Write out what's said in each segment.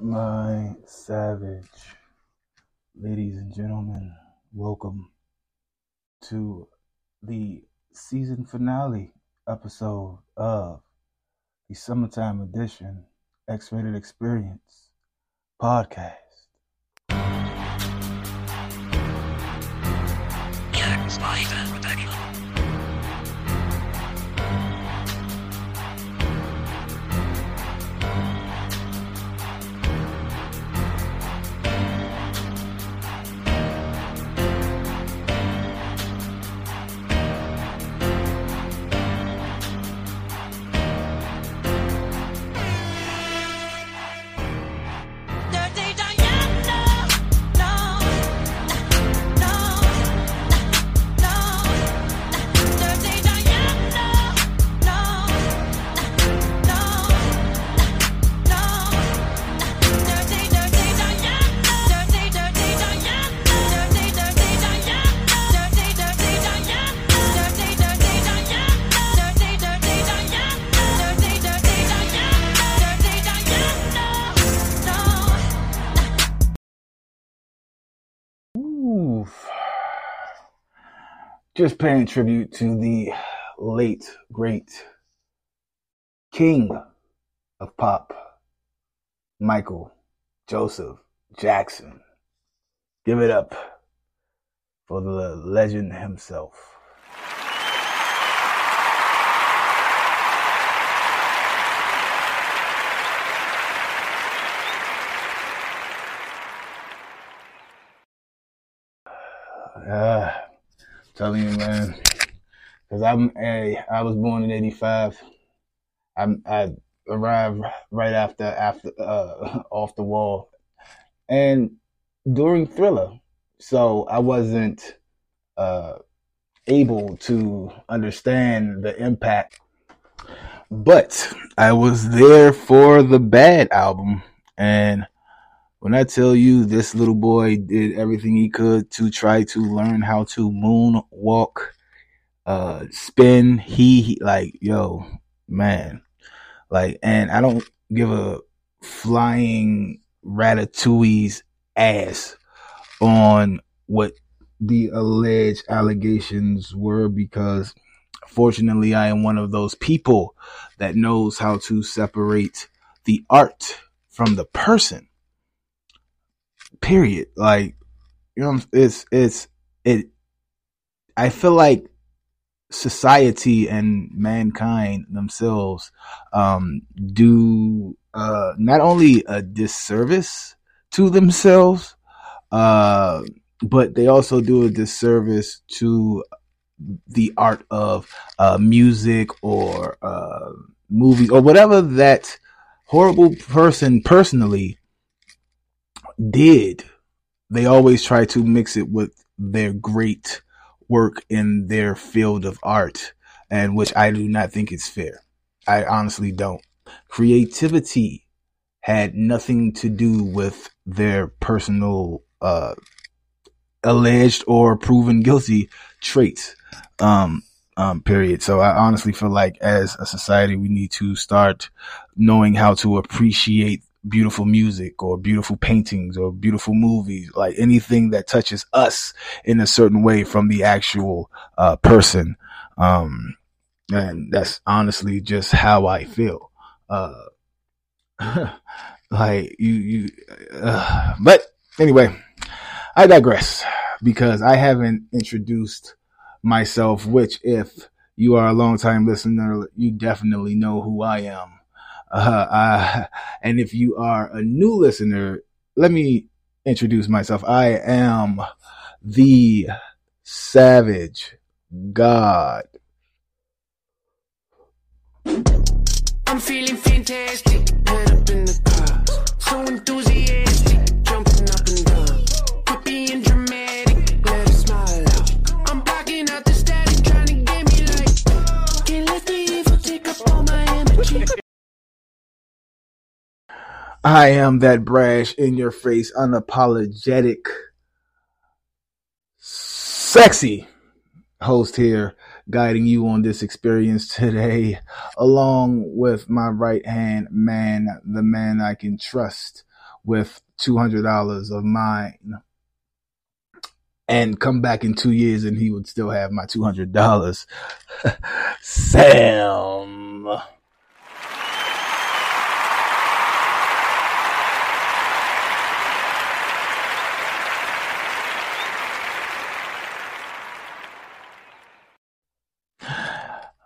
My savage, ladies and gentlemen, welcome to the season finale episode of the summertime edition X-Rated Experience podcast. Just paying tribute to the late, great king of pop, Michael Joseph Jackson. Give it up for the legend himself. Telling you, man, because I was born in '85. I arrived right after Off the Wall, and during Thriller, so I wasn't able to understand the impact. But I was there for the Bad album, and when I tell you this little boy did everything he could to try to learn how to moonwalk, spin, and I don't give a flying ratatouille's ass on what the alleged allegations were, because fortunately I am one of those people that knows how to separate the art from the person. Period. I feel like society and mankind themselves do not only a disservice to themselves, but they also do a disservice to the art of music or movies or whatever that horrible person personally did. They always try to mix it with their great work in their field of art, and which I do not think is fair. I honestly don't. Creativity had nothing to do with their personal alleged or proven guilty traits. Period. So I honestly feel like as a society we need to start knowing how to appreciate beautiful music or beautiful paintings or beautiful movies, like anything that touches us in a certain way from the actual person. And that's honestly just how I feel. But anyway, I digress, because I haven't introduced myself, which if you are a longtime listener, you definitely know who I am. And if you are a new listener, let me introduce myself. I am the Savage God. I'm feeling fantastic, head up in the car, so enthusiastic, jumping up and down, quit being dramatic, let it smile out. I'm blocking out the static, trying to get me like, can't let the evil take up all my energy. I am that brash, in-your-face, unapologetic, sexy host here guiding you on this experience today, along with my right hand man, the man I can trust with $200 of mine. And come back in 2 years and he would still have my $200. Sam.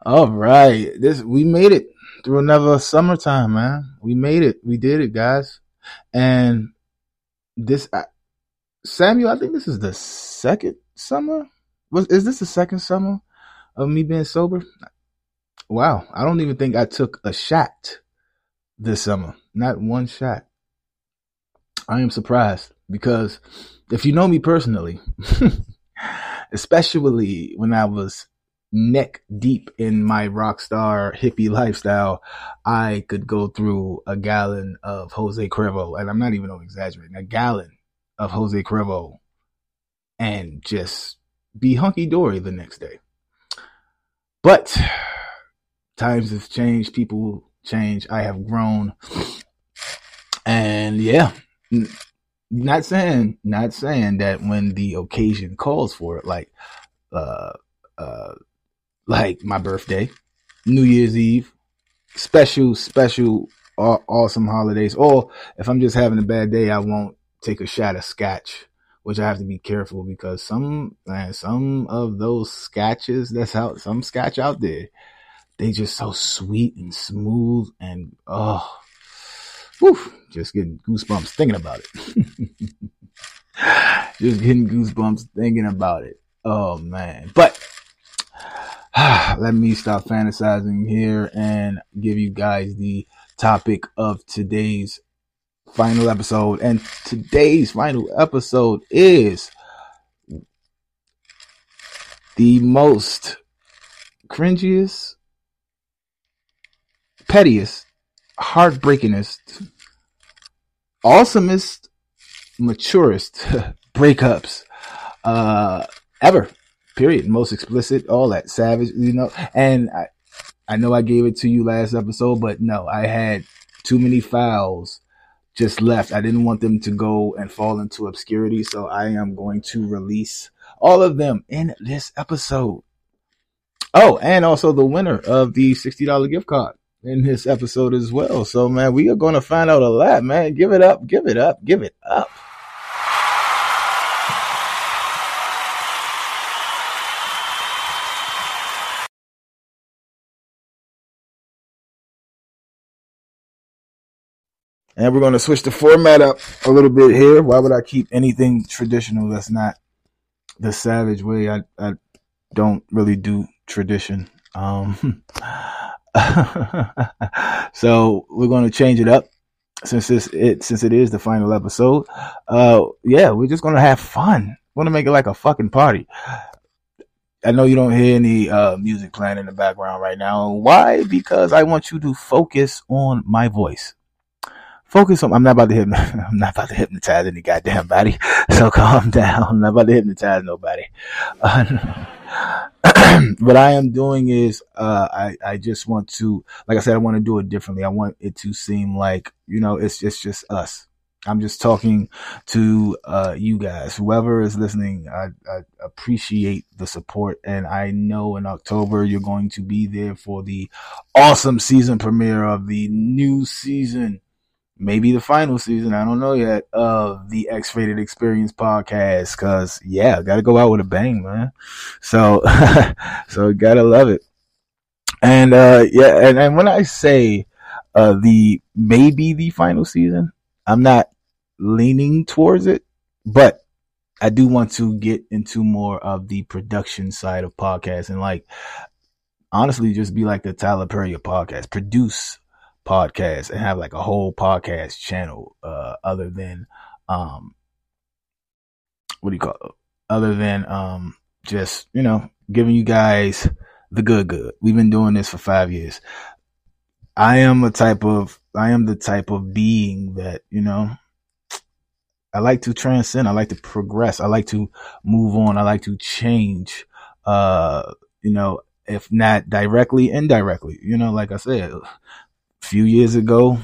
All right. We made it through another summertime, man. We made it. We did it, guys. And this... Samuel, I think this is the second summer. Is this the second summer of me being sober? Wow. I don't even think I took a shot this summer. Not one shot. I am surprised because if you know me personally, especially when I was neck deep in my rock star hippie lifestyle, I could go through a gallon of Jose Cuervo, and I'm not even exaggerating, a gallon of Jose Cuervo and just be hunky-dory the next day. But times have changed, people change, I have grown. And yeah, not saying that when the occasion calls for it, like my birthday, New Year's Eve, special awesome holidays, or if I'm just having a bad day, I won't take a shot of scotch, which I have to be careful because some of those scotches that's out, some scotch out there, they just so sweet and smooth and just getting goosebumps thinking about it. Just getting goosebumps thinking about it. Oh man! But let me stop fantasizing here and give you guys the topic of today's final episode. And today's final episode is the most cringiest, pettiest, heartbreakingest, awesomest, maturest breakups ever. Period. Most explicit, all that. Savage, and I know I gave it to you last episode, but no, I had too many files just left. I didn't want them to go and fall into obscurity, so I am going to release all of them in this episode. Oh, and also the winner of the $60 gift card in this episode as well. So, man, we are going to find out a lot, man. Give it up, give it up, give it up. And we're going to switch the format up a little bit here. Why would I keep anything traditional? That's not the Savage way. I don't really do tradition. So we're going to change it up since it is the final episode. We're just going to have fun. We're going to make it like a fucking party. I know you don't hear any music playing in the background right now. Why? Because I want you to focus on my voice. Focus on. I'm not about to hypnotize any goddamn body. So calm down. I'm not about to hypnotize nobody. What I am doing is, I just want to, like I said, I want to do it differently. I want it to seem like it's just us. I'm just talking to you guys. Whoever is listening, I appreciate the support. And I know in October you're going to be there for the awesome season premiere of the new season. Maybe the final season, I don't know yet, of the X-Rated Experience podcast. Because, yeah, got to go out with a bang, man. So, so got to love it. And, and when I say the final season, I'm not leaning towards it. But I do want to get into more of the production side of podcasts. And, honestly, just be like the Tyler Perry podcast. Produce podcast and have a whole podcast channel other than just giving you guys the good. We've been doing this for 5 years. I am the type of being that I like to transcend, I like to progress, I like to move on, I like to change. if not directly, indirectly. You know, like I said, a few years ago,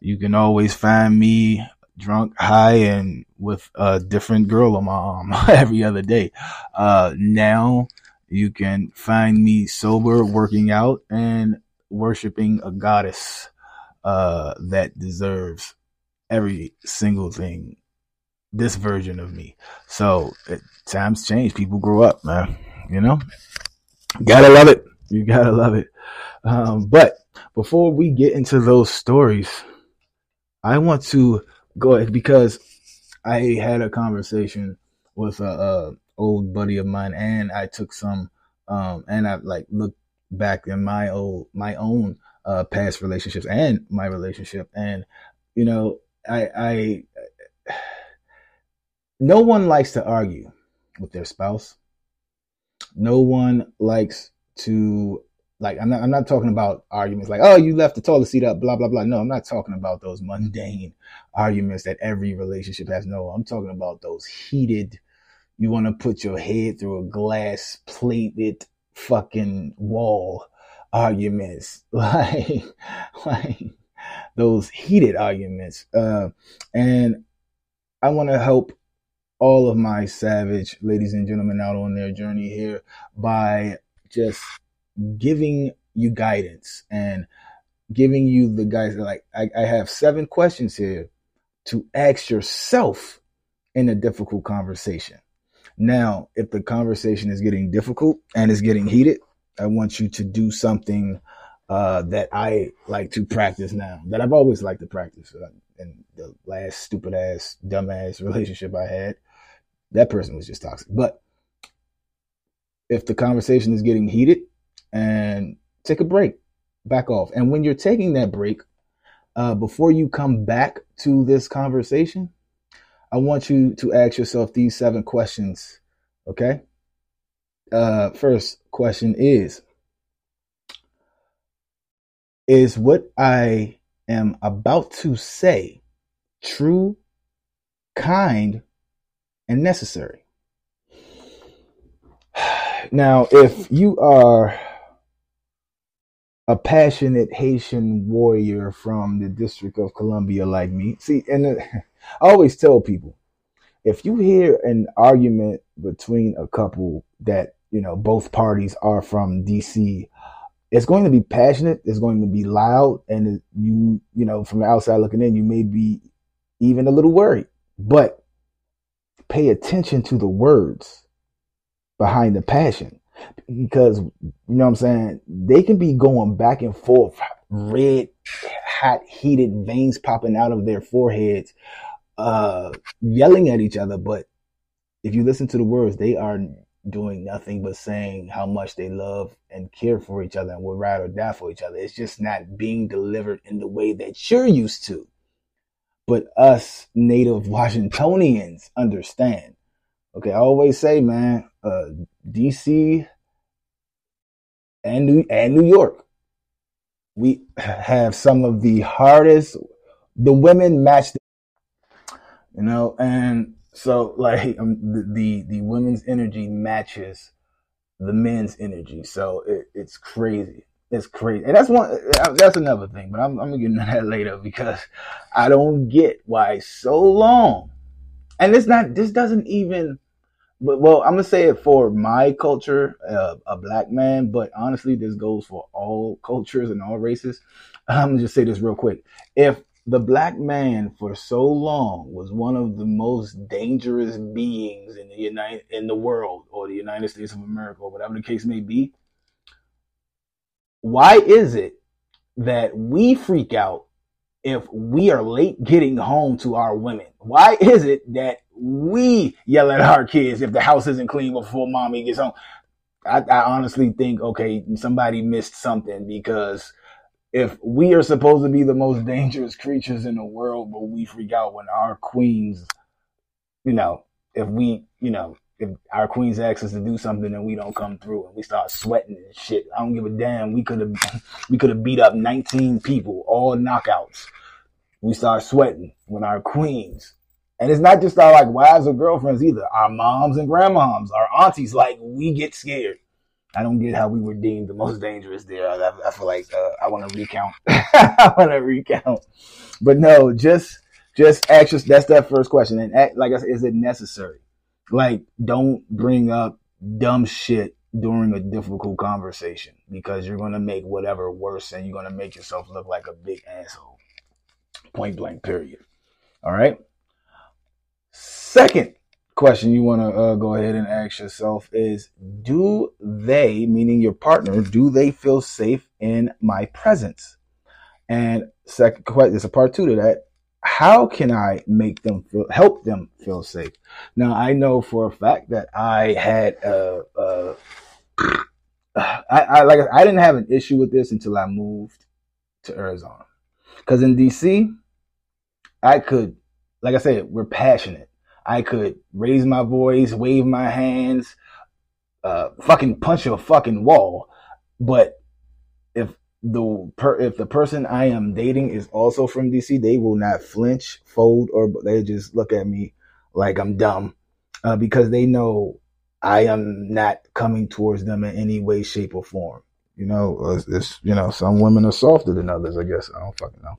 you can always find me drunk, high, and with a different girl on my arm every other day. Now you can find me sober, working out, and worshiping a goddess that deserves every single thing, this version of me. So times change. People grow up, man. You know? Gotta love it. You gotta love it. But before we get into those stories, I want to go ahead, because I had a conversation with a old buddy of mine, and I took some and I like looked back in my own past relationships and my relationship, and you know, I no one likes to argue with their spouse. No one likes to, like, I'm not talking about arguments like, oh, you left the toilet seat up, blah, blah, blah. No, I'm not talking about those mundane arguments that every relationship has. No, I'm talking about those heated, you want to put your head through a glass plated fucking wall arguments. Like those heated arguments. And I want to help all of my savage ladies and gentlemen out on their journey here by just giving you guidance and giving you the guys. Like, I have 7 questions here to ask yourself in a difficult conversation. Now, if the conversation is getting difficult and it's getting heated, I want you to do something that I like to practice now, that I've always liked to practice in the last stupid ass, dumb ass relationship I had. That person was just toxic. But if the conversation is getting heated, and take a break, back off. And when you're taking that break, before you come back to this conversation, I want you to ask yourself these 7 questions. Okay. First question is what I am about to say true, kind, and necessary? Now, if you are a passionate Haitian warrior from the District of Columbia like me. See, and I always tell people, if you hear an argument between a couple that, you know, both parties are from DC, it's going to be passionate, it's going to be loud, and you know, from the outside looking in, you may be even a little worried. But pay attention to the words behind the passion. Because, you know what I'm saying, they can be going back and forth, red, hot, heated veins popping out of their foreheads, yelling at each other. But if you listen to the words, they are doing nothing but saying how much they love and care for each other and will ride or die for each other. It's just not being delivered in the way that you're used to. But us native Washingtonians understand. Okay, I always say, man, DC and New York, we have some of the hardest. The women match, you know, and so like the women's energy matches the men's energy. So it's crazy. It's crazy, and that's one. That's another thing. But I'm gonna get into that later, because I don't get why so long. And it's not, this doesn't even, but well, I'm going to say it for my culture, a black man, but honestly, this goes for all cultures and all races. I'm going to just say this real quick. If the black man for so long was one of the most dangerous beings in the world, or the United States of America, or whatever the case may be, why is it that we freak out if we are late getting home to our women? Why is it that we yell at our kids if the house isn't clean before mommy gets home? I honestly think, okay, somebody missed something, because if we are supposed to be the most dangerous creatures in the world, but we freak out when our queens, you know, if our queens ask us to do something and we don't come through and we start sweating and shit, I don't give a damn. We could have beat up 19 people, all knockouts. We start sweating when our queens, and it's not just our like wives or girlfriends either, our moms and grandmoms, our aunties, like we get scared. I don't get how we were deemed the most dangerous there. I feel like I want to recount. I want to recount. But no, just ask yourself, that's that first question. And act, like I said, is it necessary? Like, don't bring up dumb shit during a difficult conversation, because you're going to make whatever worse and you're going to make yourself look like a big asshole. Point blank, period. All right. Second question you want to go ahead and ask yourself is, do they, meaning your partner, do they feel safe in my presence? And second question, there's a part two to that. How can I make them feel, help them feel safe? Now, I know for a fact that I had, I didn't have an issue with this until I moved to Arizona. Because in DC, I could, like I said, we're passionate. I could raise my voice, wave my hands, fucking punch a fucking wall. But if the person I am dating is also from DC, they will not flinch, fold, or they just look at me like I'm dumb, because they know I am not coming towards them in any way, shape, or form. You know, it's, you know, some women are softer than others, I guess. I don't fucking know.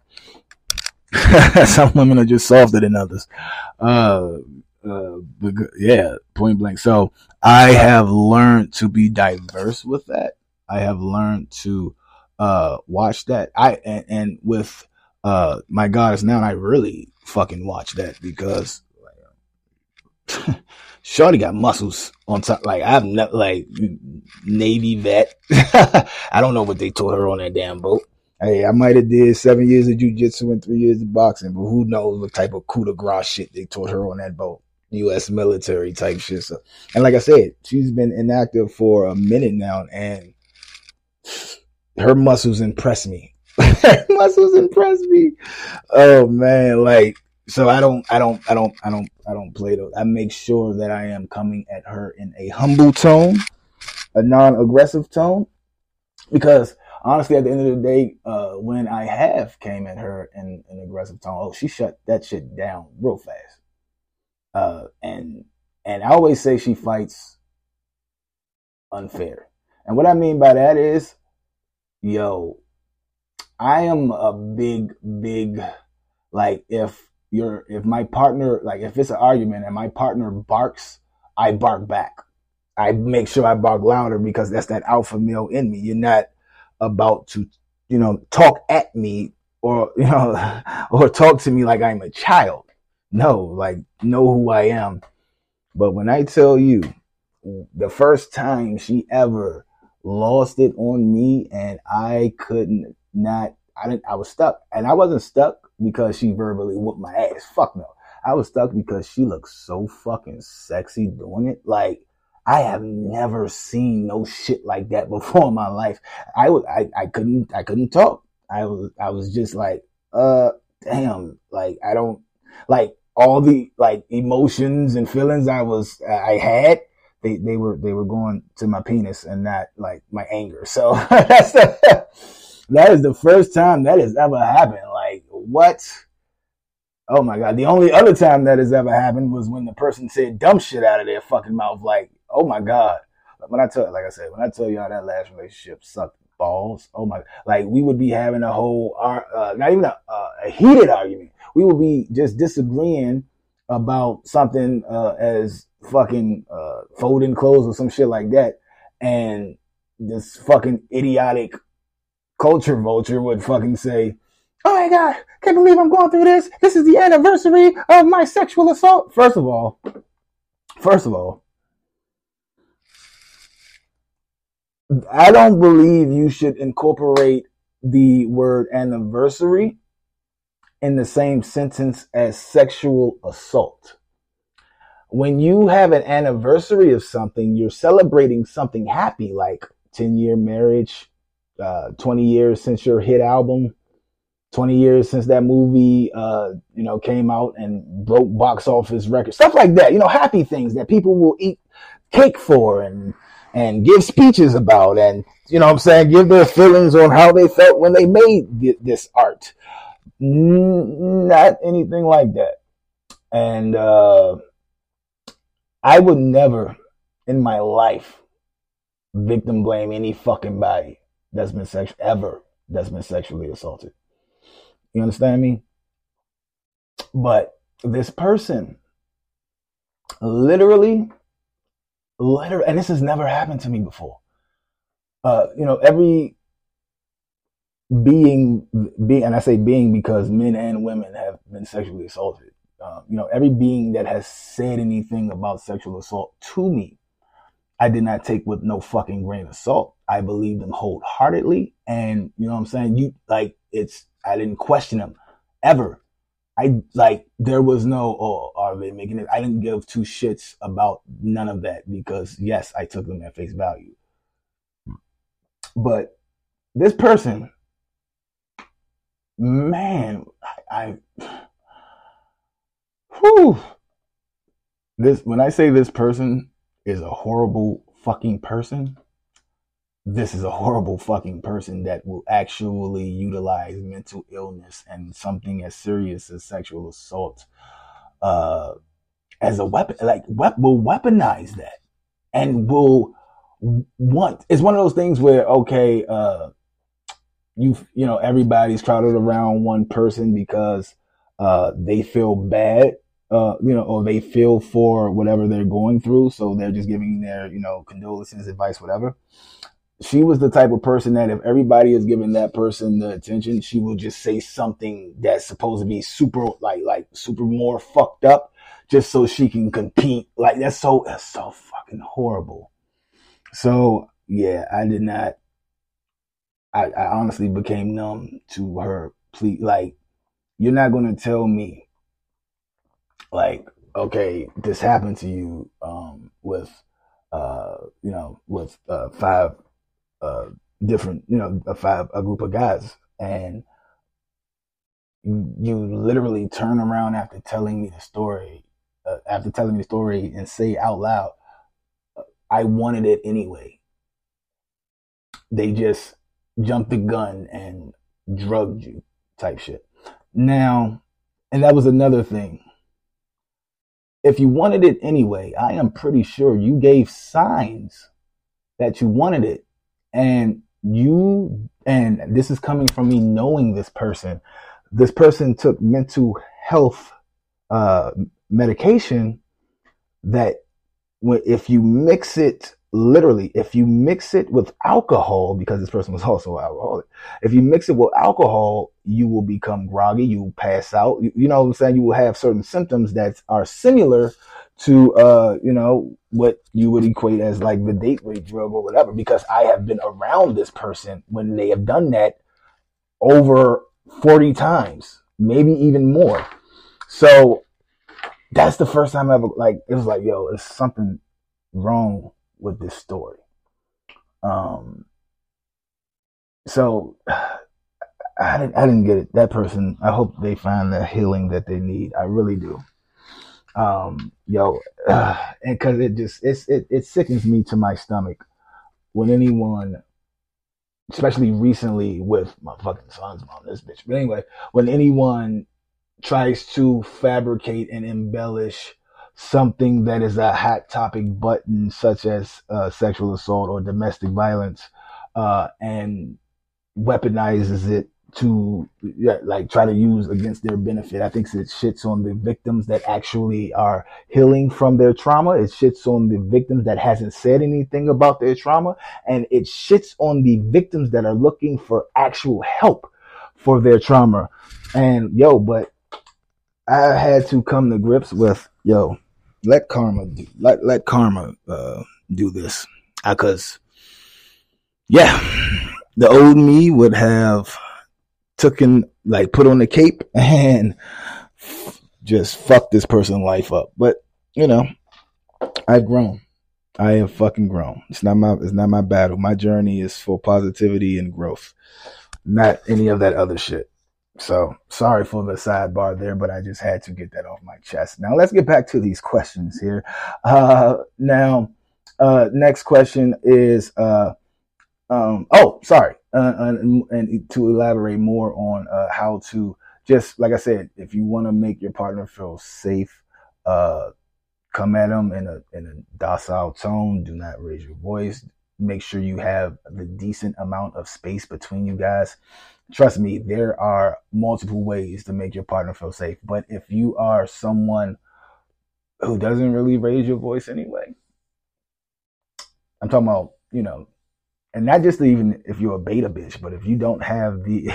Some women are just softer than others. But yeah, point blank. So I have learned to be diverse with that. I have learned to watch that. And with my goddess now, I really fucking watch that, because shorty got muscles on top. Like, I've not, like, Navy vet. I don't know what they told her on that damn boat. Hey, I might have did 7 years of jujitsu and 3 years of boxing, but who knows what type of coup de grace shit they taught her on that boat. U.S. military type shit. So, and like I said, she's been inactive for a minute now, and her muscles impress me. Her muscles impress me. Oh man, like, so I don't play those. I make sure that I am coming at her in a humble tone, a non-aggressive tone, because honestly, at the end of the day, when I have came at her in an aggressive tone, oh, she shut that shit down real fast. And I always say she fights unfair. And what I mean by that is, yo, I am a big, like, if my partner, like, if it's an argument and my partner barks, I bark back. I make sure I bark louder, because that's that alpha male in me. You're not about to, you know, talk at me or, you know, or talk to me like I'm a child. No, like, know who I am. But when I tell you, the first time she ever lost it on me, and I couldn't not, I didn't, I was stuck. And I wasn't stuck because she verbally whooped my ass. Fuck no. I was stuck because she looked so fucking sexy doing it. Like, I have never seen no shit like that before in my life. I couldn't talk. I was just like, damn, like, I don't, like, all the, like, emotions and feelings I had. They were going to my penis and not, like, my anger. So that is the first time that has ever happened. Like, what? Oh my God. The only other time that has ever happened was when the person said dumb shit out of their fucking mouth. Like, oh my God. When I tell y'all that last relationship sucked balls. Oh my, like, we would be having a whole, not even a heated argument. We would be just disagreeing about something as fucking folding clothes or some shit like that, and this fucking idiotic culture vulture would fucking say, oh my God, can't believe I'm going through this. This is the anniversary of my sexual assault. First of all, I don't believe you should incorporate the word anniversary in the same sentence as sexual assault. When you have an anniversary of something, you're celebrating something happy, like 10-year marriage, 20 years since your hit album, 20 years since that movie, you know, came out and broke box office records, stuff like that. You know, happy things that people will eat cake for and give speeches about, and, you know what I'm saying, give their feelings on how they felt when they made this art. Not anything like that. And, I would never in my life victim blame any fucking body that's been sexually assaulted. You understand me? But this person literally, and this has never happened to me before. Every being, and I say being because men and women have been sexually assaulted. Every being that has said anything about sexual assault to me, I did not take with no fucking grain of salt. I believed them wholeheartedly. And you know what I'm saying? I didn't question them ever. There was no, are they making it? I didn't give two shits about none of that because yes, I took them at face value. But this person, man, when I say this person is a horrible fucking person, this is a horrible fucking person that will actually utilize mental illness and something as serious as sexual assault as a weapon, will weaponize that and will want. It's one of those things where, okay, everybody's crowded around one person because they feel bad, or they feel for whatever they're going through. So they're just giving their, condolences, advice, whatever. She was the type of person that if everybody is giving that person the attention, she will just say something that's supposed to be super, super more fucked up just so she can compete. That's so fucking horrible. So, yeah, I honestly became numb to her plea. You're not going to tell me, okay, this happened to you with five different, a group of guys, and you literally turn around after telling me the story and say out loud, I wanted it anyway. They just jumped the gun and drugged you type shit. Now, and that was another thing. If you wanted it anyway, I am pretty sure you gave signs that you wanted it. And this is coming from me knowing this person. This person took mental health medication that if you mix it with alcohol, because this person was also an alcoholic, if you mix it with alcohol, you will become groggy, you will pass out, you know what I'm saying? You will have certain symptoms that are similar to, what you would equate as the date rape drug or whatever, because I have been around this person when they have done that over 40 times, maybe even more. So that's the first time I ever, it was there's something wrong with this story. So I didn't get it. That person, I hope they find the healing that they need. I really do. And because it sickens me to my stomach when anyone, especially recently with my fucking son's mom, this bitch. But anyway, when anyone tries to fabricate and embellish something that is a hot topic button, such as sexual assault or domestic violence, and weaponizes it to try to use against their benefit. I think it shits on the victims that actually are healing from their trauma. It shits on the victims that hasn't said anything about their trauma. And it shits on the victims that are looking for actual help for their trauma. And but I had to come to grips with, let karma do. Let karma do this, because the old me would have taken, put on the cape and just fuck this person's life up. But I've grown. I have fucking grown. It's not my battle. My journey is for positivity and growth, not any of that other shit. So sorry for the sidebar there, but I just had to get that off my chest. Now let's get back to these questions here. Next question is, sorry. And to elaborate more on how to, just like I said, if you want to make your partner feel safe, come at them in a docile tone. Do not raise your voice. make sure you have the decent amount of space between you guys. Trust me, there are multiple ways to make your partner feel safe. But if you are someone who doesn't really raise your voice anyway, I'm talking about, you know, and not just even if you're a beta bitch, but if you don't have the,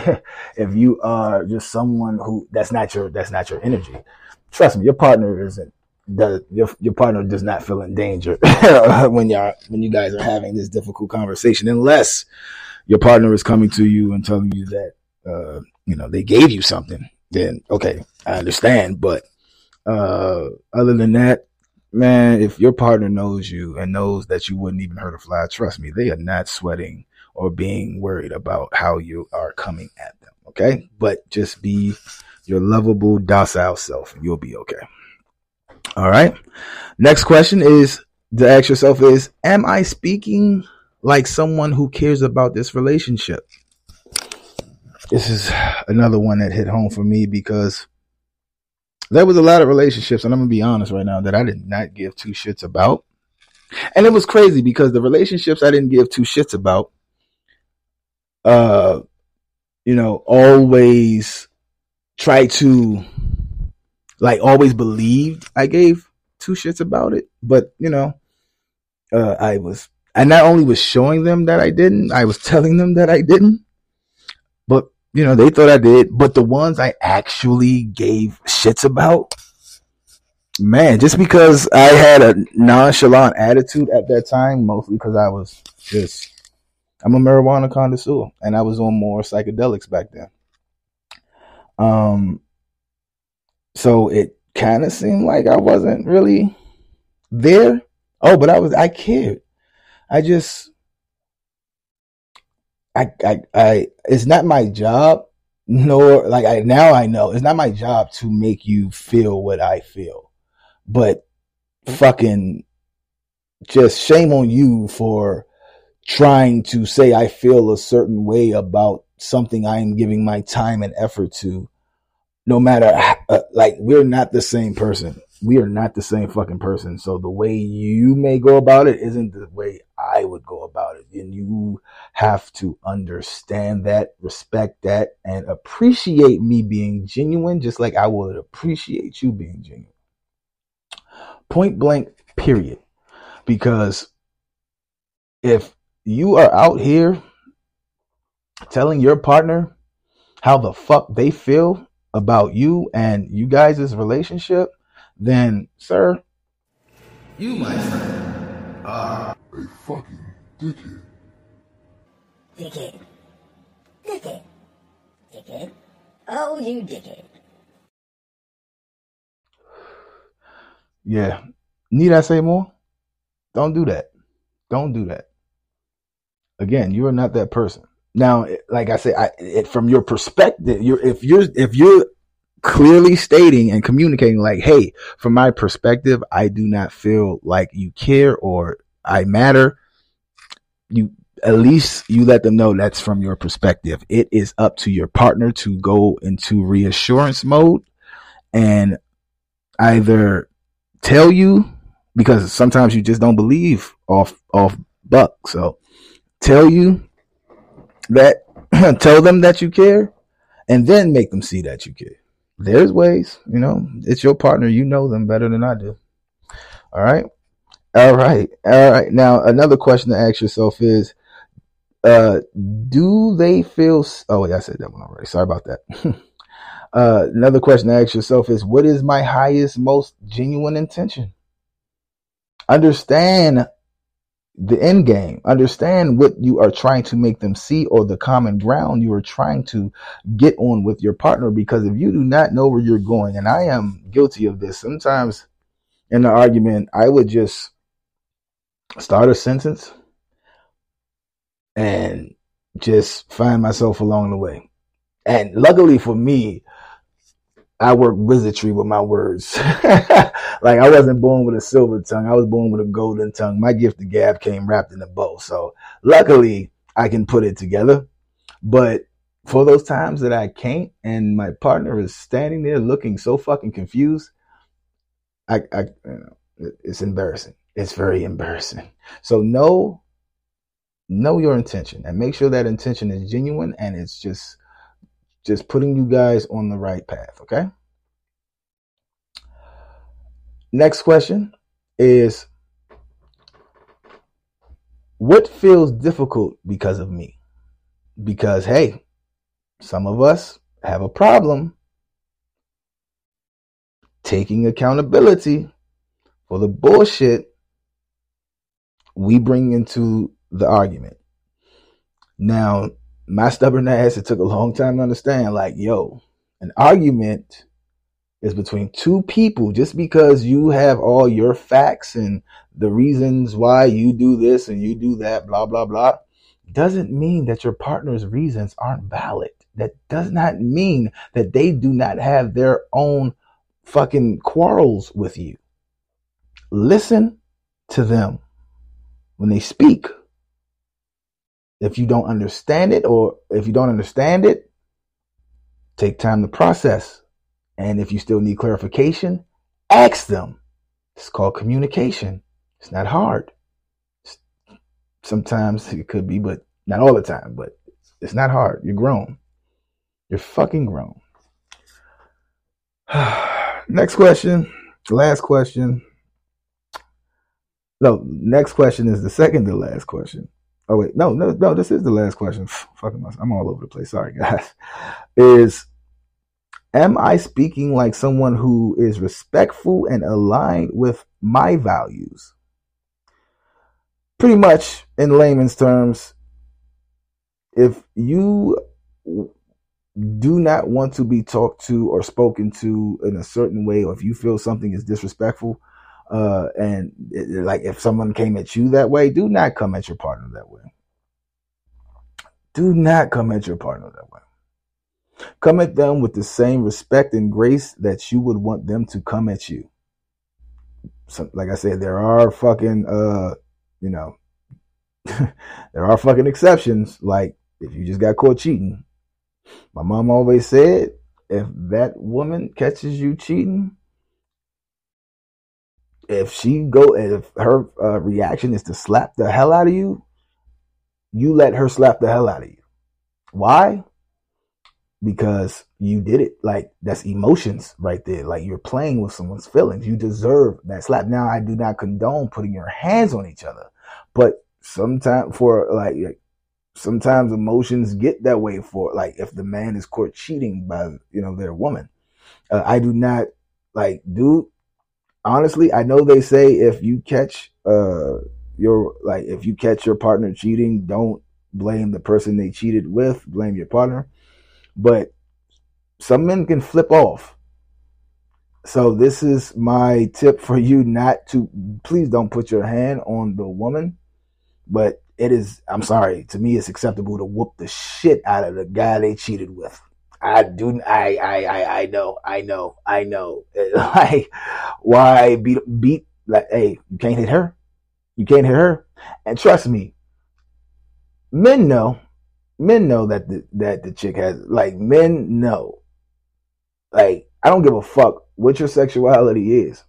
if you are just someone who that's not your energy, trust me, your partner isn't. Your partner does not feel in danger when you guys are having this difficult conversation, unless your partner is coming to you and telling you that they gave you something. Then okay, I understand. But other than that, man, if your partner knows you and knows that you wouldn't even hurt a fly, trust me, they are not sweating or being worried about how you are coming at them. Okay, but just be your lovable, docile self, and you'll be okay. All right. Next question is to ask yourself is, am I speaking like someone who cares about this relationship? This is another one that hit home for me because there was a lot of relationships, and I'm going to be honest right now, that I did not give two shits about. And it was crazy because the relationships I didn't give two shits about, always try to, like, always believed I gave two shits about it. But, I not only was showing them that I didn't, I was telling them that I didn't. But, they thought I did. But the ones I actually gave shits about, man, just because I had a nonchalant attitude at that time, mostly because I was I'm a marijuana connoisseur, and I was on more psychedelics back then. So it kind of seemed like I wasn't really there. Oh, but I cared. I it's not my job, nor like I, now I know it's not my job to make you feel what I feel, but fucking just shame on you for trying to say I feel a certain way about something I am giving my time and effort to. No matter, we're not the same person. We are not the same fucking person. So the way you may go about it isn't the way I would go about it. And you have to understand that, respect that, and appreciate me being genuine, just like I would appreciate you being genuine. Point blank, period. Because if you are out here telling your partner how the fuck they feel about you and you guys' relationship, then, sir, you, my friend, are a fucking dickhead. Dickhead. Dickhead. Dickhead. Oh, you dickhead. Yeah. Need I say more? Don't do that. Don't do that. Again, you are not that person. Now, like I said, from your perspective, if you're clearly stating and communicating like, hey, from my perspective, I do not feel like you care or I matter. At least you let them know that's from your perspective. It is up to your partner to go into reassurance mode and either tell you, because sometimes you just don't believe off buck. So tell you that, tell them that you care, and then make them see that you care. There's ways, it's your partner. You know them better than I do. All right. Now, another question to ask yourself is, do they feel... Oh, wait, I said that one already. Sorry about that. Another question to ask yourself is, what is my highest, most genuine intention? Understand the end game. Understand what you are trying to make them see, or the common ground you are trying to get on with your partner. Because if you do not know where you're going, and I am guilty of this sometimes in the argument, I would just start a sentence and just find myself along the way. And luckily for me, I work wizardry with my words. Like, I wasn't born with a silver tongue. I was born with a golden tongue. My gift of gab came wrapped in a bow. So luckily I can put it together. But for those times that I can't, and my partner is standing there looking so fucking confused, it's embarrassing. It's very embarrassing. So know know your intention and make sure that intention is genuine and it's just putting you guys on the right path, okay? Next question is, what feels difficult because of me? Because, hey, some of us have a problem taking accountability for the bullshit we bring into the argument. Now, my stubborn ass, it took a long time to understand, like, yo, an argument is between two people. Just because you have all your facts and the reasons why you do this and you do that, blah, blah, blah, doesn't mean that your partner's reasons aren't valid. That does not mean that they do not have their own fucking quarrels with you. Listen to them when they speak. If you don't understand it, take time to process. And if you still need clarification, ask them. It's called communication. It's not hard. Sometimes it could be, but not all the time. But it's not hard. You're grown. You're fucking grown. Next question. Last question. No, next question is the second to last question. Oh, wait. No. This is the last question. Fucking myself. I'm all over the place. Sorry, guys. Am I speaking like someone who is respectful and aligned with my values? Pretty much, in layman's terms, if you do not want to be talked to or spoken to in a certain way, or if you feel something is disrespectful, and like if someone came at you that way, do not come at your partner that way. Do not come at your partner that way. Come at them with the same respect and grace that you would want them to come at you. So, like I said, there are fucking, there are fucking exceptions. Like if you just got caught cheating. My mom always said, if that woman catches you cheating, if her reaction is to slap the hell out of you, you let her slap the hell out of you. Why? Because you did it. Like, that's emotions right there. Like, you're playing with someone's feelings. You deserve that slap. Now, I do not condone putting your hands on each other, but sometimes sometimes emotions get that way for, like, if the man is caught cheating by, their woman. I do not, like, dude, honestly, I know they say if you catch your partner cheating, don't blame the person they cheated with, blame your partner. But some men can flip off. So this is my tip for you, please don't put your hand on the woman. But to me, it's acceptable to whoop the shit out of the guy they cheated with. I know. Like, why beat, like, hey, you can't hit her. And trust me, men know that the chick has, like, men know. Like, I don't give a fuck what your sexuality is,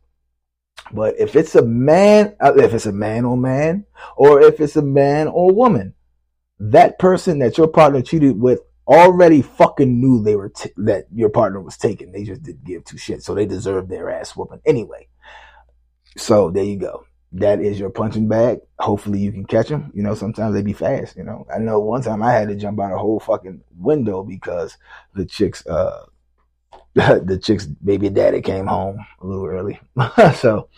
but if it's a man on man, or if it's a man or woman, that person that your partner cheated with already fucking knew they were that your partner was taken. They just didn't give two shits, so they deserved their ass whooping anyway. So there you go. That is your punching bag. Hopefully you can catch them. Sometimes they be fast. I know one time I had to jump out a whole fucking window because the chick's baby daddy came home a little early. So,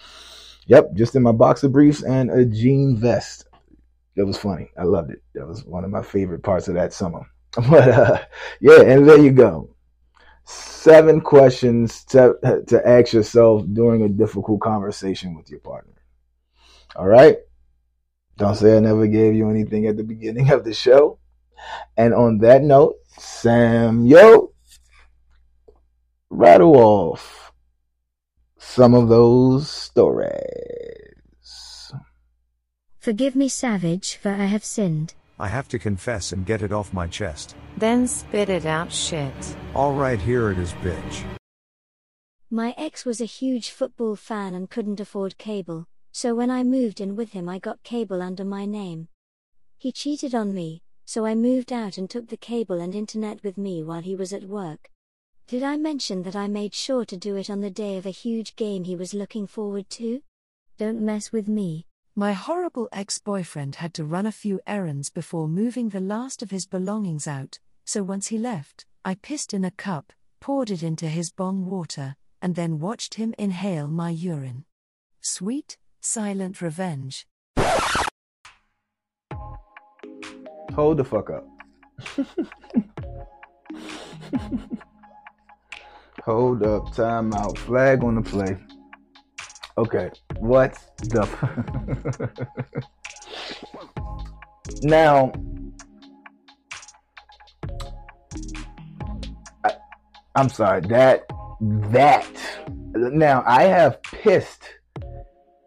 yep, just in my boxer briefs and a jean vest. It was funny. I loved it. That was one of my favorite parts of that summer. But yeah, and there you go. 7 questions to ask yourself during a difficult conversation with your partner. All right. Don't say I never gave you anything at the beginning of the show. And on that note, Sam, yo, rattle off some of those stories. Forgive me, Savage, for I have sinned. I have to confess and get it off my chest. Then spit it out, shit. All right, here it is, bitch. My ex was a huge football fan and couldn't afford cable. So when I moved in with him, I got cable under my name. He cheated on me, so I moved out and took the cable and internet with me while he was at work. Did I mention that I made sure to do it on the day of a huge game he was looking forward to? Don't mess with me. My horrible ex-boyfriend had to run a few errands before moving the last of his belongings out, so once he left, I pissed in a cup, poured it into his bong water, and then watched him inhale my urine. Sweet, silent revenge. Hold the fuck up. Hold up, time out, flag on the play. Okay, what the Now, I'm sorry, now I have pissed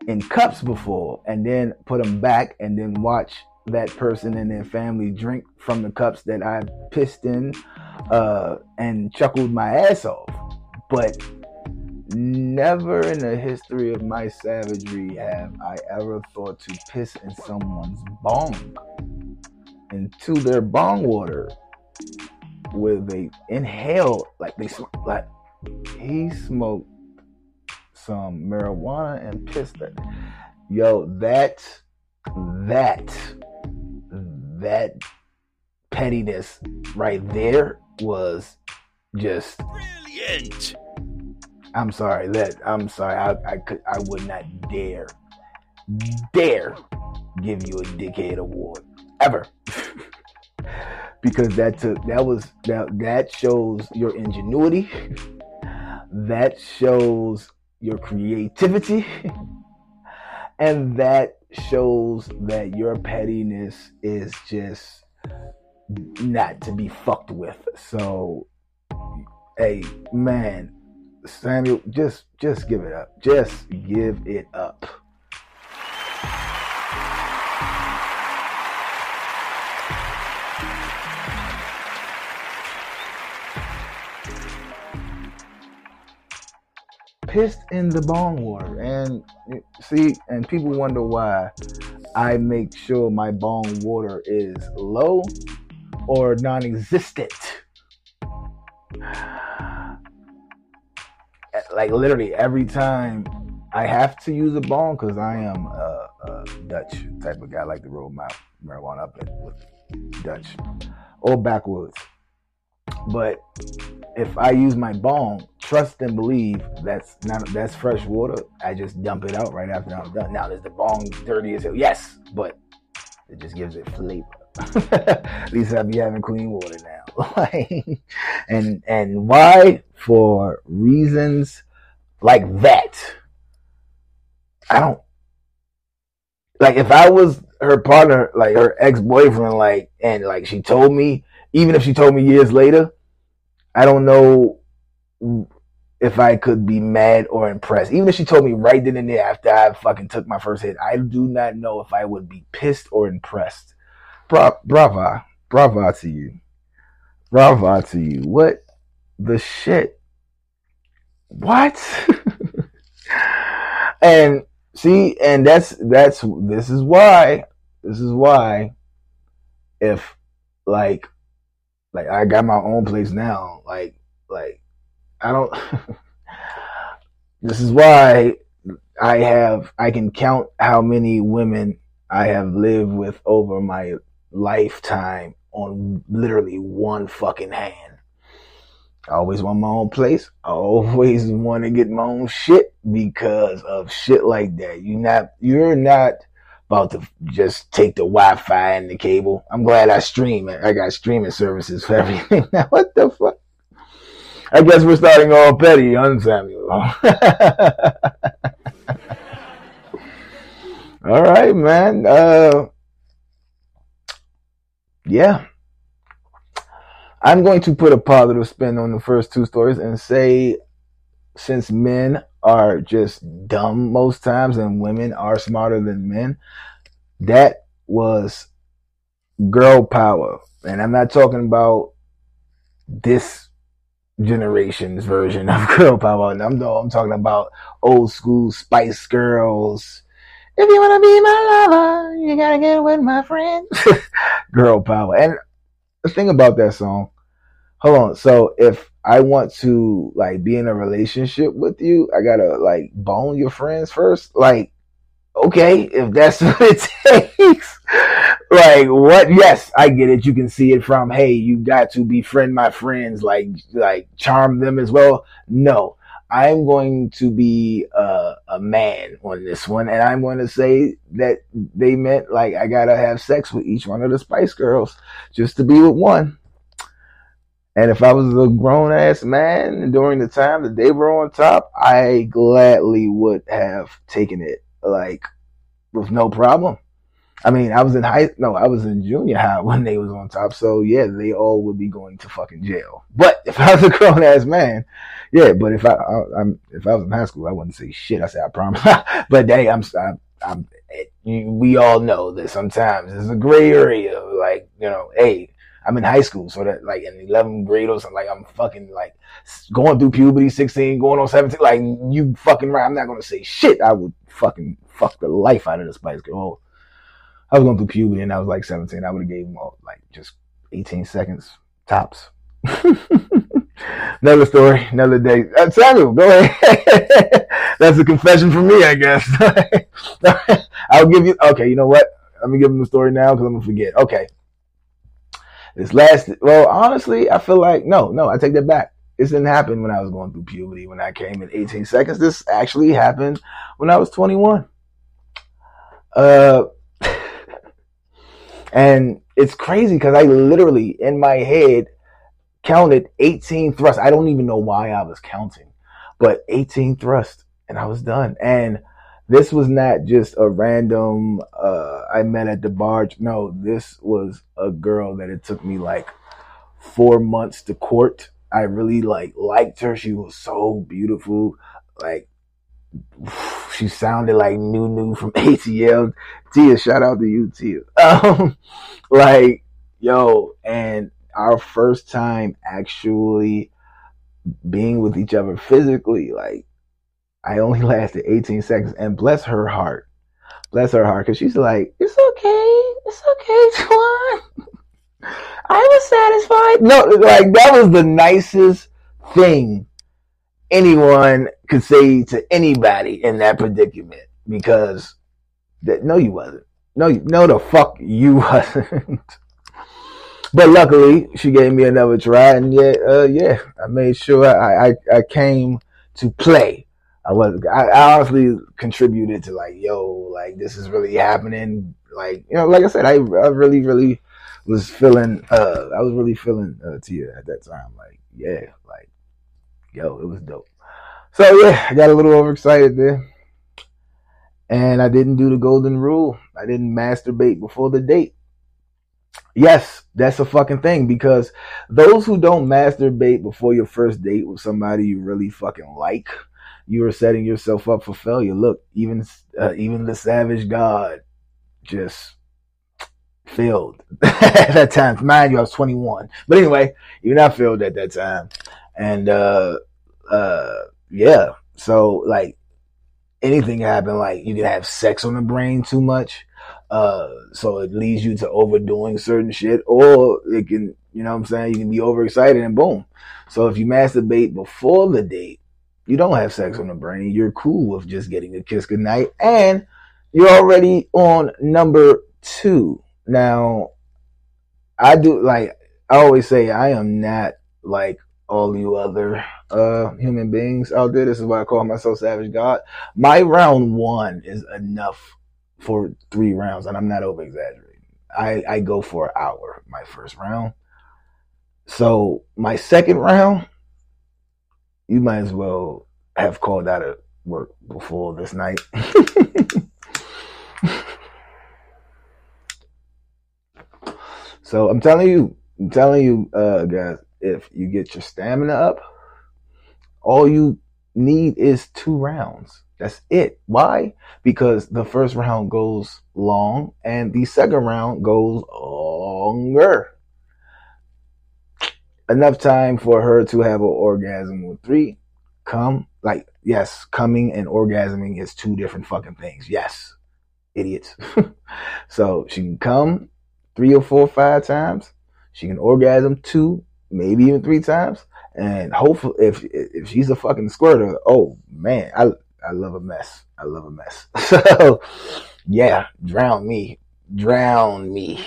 in cups before and then put them back and then watch that person and their family drink from the cups that I pissed in and chuckled my ass off. But never in the history of my savagery have I ever thought to piss in someone's bong, into their bong water, where they inhale, like he smoked some marijuana and pissed it. Yo, that pettiness right there was just brilliant. I'm sorry. I would not dare give you a dickhead award ever, because that shows your ingenuity, that shows your creativity, and that shows that your pettiness is just not to be fucked with. So, hey, man. Samuel, just give it up. Just give it up. Pissed in the bong water. And people wonder why I make sure my bong water is low or non-existent. Like literally every time I have to use a bong, because I am a Dutch type of guy. I like to roll my marijuana up with Dutch or backwoods. But if I use my bong, trust and believe that's fresh water. I just dump it out right after I'm done. Now, is the bong dirty as hell? Yes, but it just gives it flavor. At least I'll be having clean water now. and why? For reasons like that. I don't like if I was her partner, like her ex-boyfriend, and she told me, even if she told me years later, I don't know if I could be mad or impressed. Even if she told me right then and there after I fucking took my first hit, I do not know if I would be pissed or impressed. Brava to you. Brava to you. What the shit? What? And see, and this is why if like I got my own place now, like I don't this is why I can count how many women I have lived with over my lifetime on literally one fucking hand. I always want my own place. I always want to get my own shit because of shit like that. You're not about to just take the Wi-Fi and the cable. I'm glad I stream. I got streaming services for everything now. What the fuck? I guess we're starting all petty, huh, Samuel? All right, man. Yeah. I'm going to put a positive spin on the first two stories and say, since men are just dumb most times and women are smarter than men, that was girl power. And I'm not talking about this generation's version of girl power. I'm talking about old school Spice Girls If you want to be my lover, you got to get with my friend. Girl power. And the thing about that song, hold on. So if I want to, like, be in a relationship with you, I got to, like, bone your friends first? Like, okay, if that's what it takes. Like, what? Yes, I get it. You can see it from, hey, you got to befriend my friends, like charm them as well. No, I'm going to be a man on this one, and I'm going to say that they meant, like, I got to have sex with each one of the Spice Girls just to be with one. And if I was a grown-ass man during the time that they were on top, I gladly would have taken it, like, with no problem. I mean, I was in junior high when they was on top. So, yeah, they all would be going to fucking jail. But if I was a grown-ass man, yeah, but if I was in high school, I wouldn't say shit. I said, I promise. But, hey, we all know that sometimes there's a gray area. Like, you know, hey, I'm in high school, so that, like, in 11th grade or something, like, I'm fucking, like, going through puberty, 16, going on 17. Like, you fucking right. I'm not going to say shit. I would fucking fuck the life out of the Spice Girl. I was going through puberty and I was like 17. I would have gave them all like just 18 seconds tops. Another story, another day. Samuel, go ahead. That's a confession for me, I guess. I'll give you. Okay, you know what? Let me give them the story now because I'm gonna forget. Okay, this last. Well, honestly, I feel like no. I take that back. This didn't happen when I was going through puberty. When I came in 18 seconds, this actually happened when I was 21. And it's crazy because I literally, in my head, counted 18 thrusts. I don't even know why I was counting, but 18 thrusts, and I was done. And this was not just a random, I met at the bar. No, this was a girl that it took me like 4 months to court. I really liked her. She was so beautiful. Like, she sounded like Nunu from ATL. Tia, shout out to you, Tia. Like, yo, and our first time actually being with each other physically, like, I only lasted 18 seconds. And bless her heart, because she's like, it's okay, Twan. I was satisfied. No, like, that was the nicest thing anyone could say to anybody in that predicament, because no, you wasn't. No, the fuck you wasn't. But luckily, she gave me another try, and yeah, I made sure I came to play. I honestly contributed to, like, yo, like, this is really happening. Like, you know, like I said, I really, really was feeling. I was really feeling Tia at that time. Like, yeah, like. Yo, it was dope. So, yeah, I got a little overexcited there. And I didn't do the golden rule. I didn't masturbate before the date. Yes, that's a fucking thing, because those who don't masturbate before your first date with somebody you really fucking like, you are setting yourself up for failure. Look, even the Savage God just failed at that time. Mind you, I was 21. But anyway, even I failed at that time. And, yeah, so, like, anything happened, like, you can have sex on the brain too much, so it leads you to overdoing certain shit, or it can, you know what I'm saying, you can be overexcited and boom. So if you masturbate before the date, you don't have sex on the brain, you're cool with just getting a kiss goodnight, and you're already on number 2. Now, I always say I am not, like, all you other human beings out there. This is why I call myself Savage God. My round 1 is enough for 3 rounds, and I'm not over exaggerating. I go for an hour my first round. So my second round, you might as well have called out of work before this night. So I'm telling you, guys, if you get your stamina up, all you need is 2 rounds. That's it. Why? Because the first round goes long and the second round goes longer. Enough time for her to have an orgasm with 3. Coming and orgasming is 2 different fucking things. Yes. idiots. So she can come 3 or 4 or 5 times. She can orgasm 2, maybe even 3 times. And hopefully, if she's a fucking squirter, oh man, I love a mess. I love a mess. So yeah, drown me. Drown me.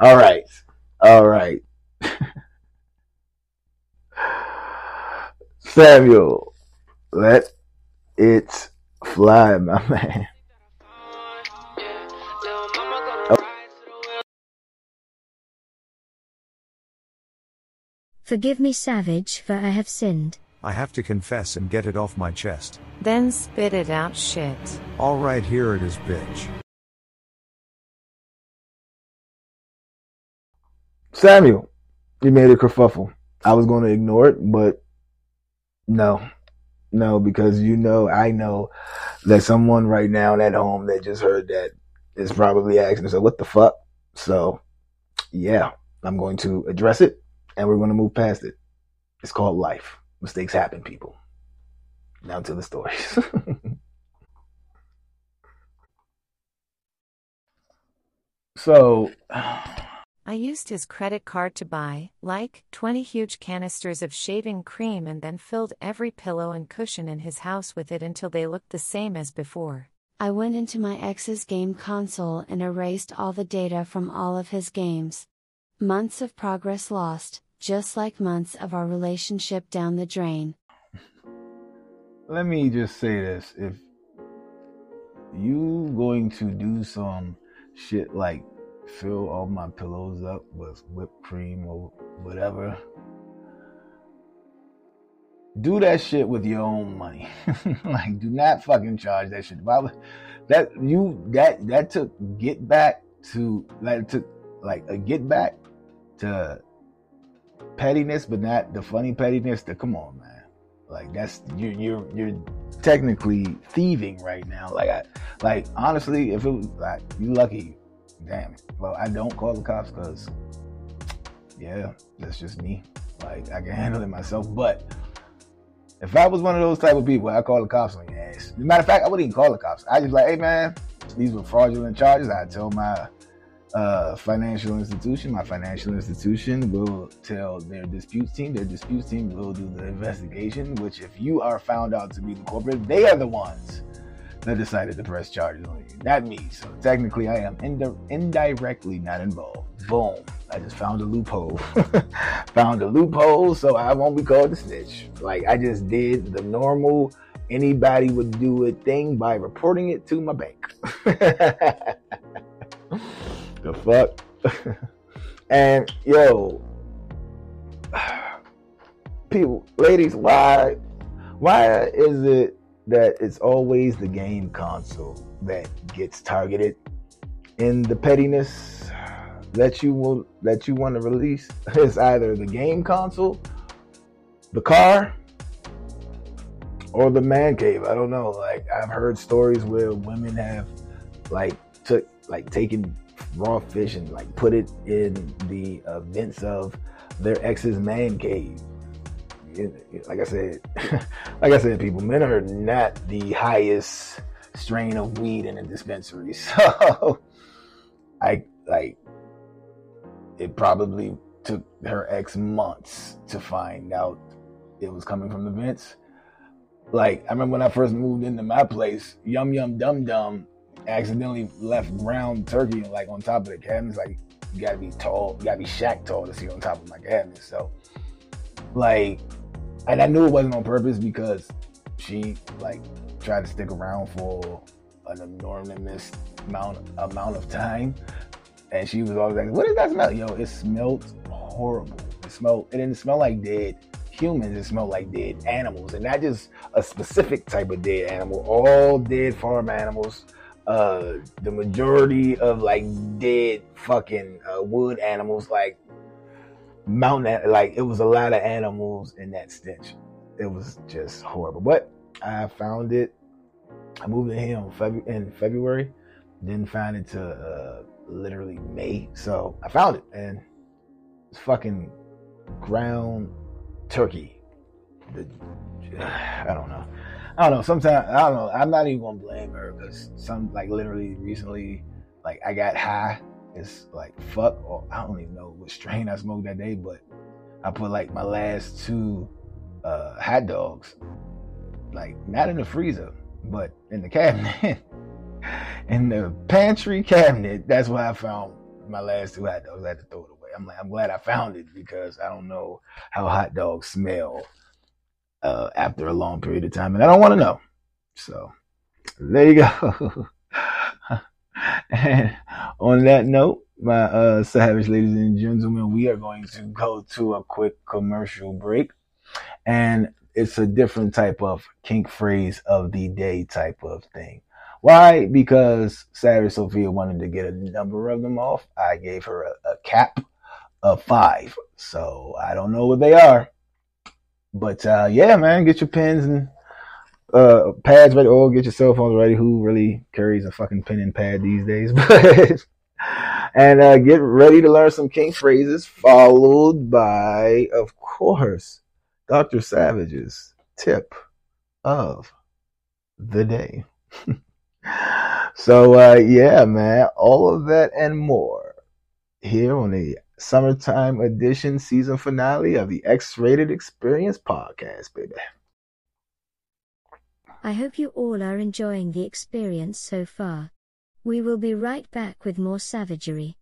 All right. Samuel, let it fly, my man. Forgive me, Savage, for I have sinned. I have to confess and get it off my chest. Then spit it out, shit. All right, here it is, bitch. Samuel, you made a kerfuffle. I was going to ignore it, but no, because I know that someone right now at home that just heard that is probably asking themselves, what the fuck? So, yeah, I'm going to address it, and we're going to move past it. It's called life. Mistakes happen, people. Now to the stories. So, I used his credit card to buy, like, 20 huge canisters of shaving cream and then filled every pillow and cushion in his house with it until they looked the same as before. I went into my ex's game console and erased all the data from all of his games. Months of progress lost, just like months of our relationship down the drain. Let me just say this. If you going to do some shit like fill all my pillows up with whipped cream or whatever, do that shit with your own money. Like, do not fucking charge that shit. That took get back to, like, it took like a get back to pettiness, but not the funny pettiness. That, come on, man. Like, that's you're technically thieving right now. Like, honestly, if it was like, you lucky. Damn it. Well, I don't call the cops because, yeah, that's just me. Like, I can handle it myself. But if I was one of those type of people, I'd call the cops on your ass. As a matter of fact, I wouldn't even call the cops. I just like, hey, man, these were fraudulent charges. I tell my financial institution. My financial institution will tell their disputes team. Their disputes team will do the investigation, which if you are found out to be the culprit, they are the ones that decided to press charges on you, not me. So technically I am indirectly not involved. Boom. I just found a loophole. So I won't be called a snitch. Like, I just did the normal anybody would do it thing by reporting it to my bank. The fuck? And yo, people, ladies, why is it that it's always the game console that gets targeted in the pettiness that you want to release? It's either the game console, the car, or the man cave. I don't know. Like, I've heard stories where women have taken raw fish and like put it in the vents of their ex's man cave. Like I said, people, men are not the highest strain of weed in a dispensary. So it probably took her ex months to find out it was coming from the vents. Like, I remember when I first moved into my place, Yum Yum Dum Dum accidentally left ground turkey like on top of the cabinets. Like, you gotta be tall, you gotta be shack tall to see on top of my cabinets. So like, and I knew it wasn't on purpose because she like tried to stick around for an enormous amount of time, and she was always like, "What does that smell?" Yo, it smelled horrible. It didn't smell like dead humans. It smelled like dead animals, and not just a specific type of dead animal. All dead farm animals. The majority of like dead fucking wood animals, like mountain, like it was a lot of animals in that stench. It was just horrible. But I found it. I moved in here in February. Didn't find it till literally May. So I found it, and it's fucking ground turkey. The I don't know. Sometimes I don't know. I'm not even gonna blame her, because some, like, literally recently, like, I got high. It's like fuck, or I don't even know what strain I smoked that day, but I put like my last two hot dogs, like, not in the freezer, but in the cabinet, in the pantry cabinet. That's where I found my last two hot dogs. I had to throw it away. I'm like, I'm glad I found it, because I don't know how hot dogs smell after a long period of time, and I don't want to know. So there you go. And on that note, my savage ladies and gentlemen, we are going to go to a quick commercial break, and it's a different type of kink phrase of the day type of thing. Why? Because Savage Sophia wanted to get a number of them off. I gave her a cap of 5, so I don't know what they are, but yeah, man, get your pens and pads ready, or get your cell phones ready. Who really carries a fucking pen and pad these days? But and get ready to learn some kink phrases, followed by, of course, Dr. Savage's tip of the day. So yeah, man, all of that and more here on the summertime edition season finale of the X-Rated Experience podcast, baby. I hope you all are enjoying the experience so far. We will be right back with more savagery.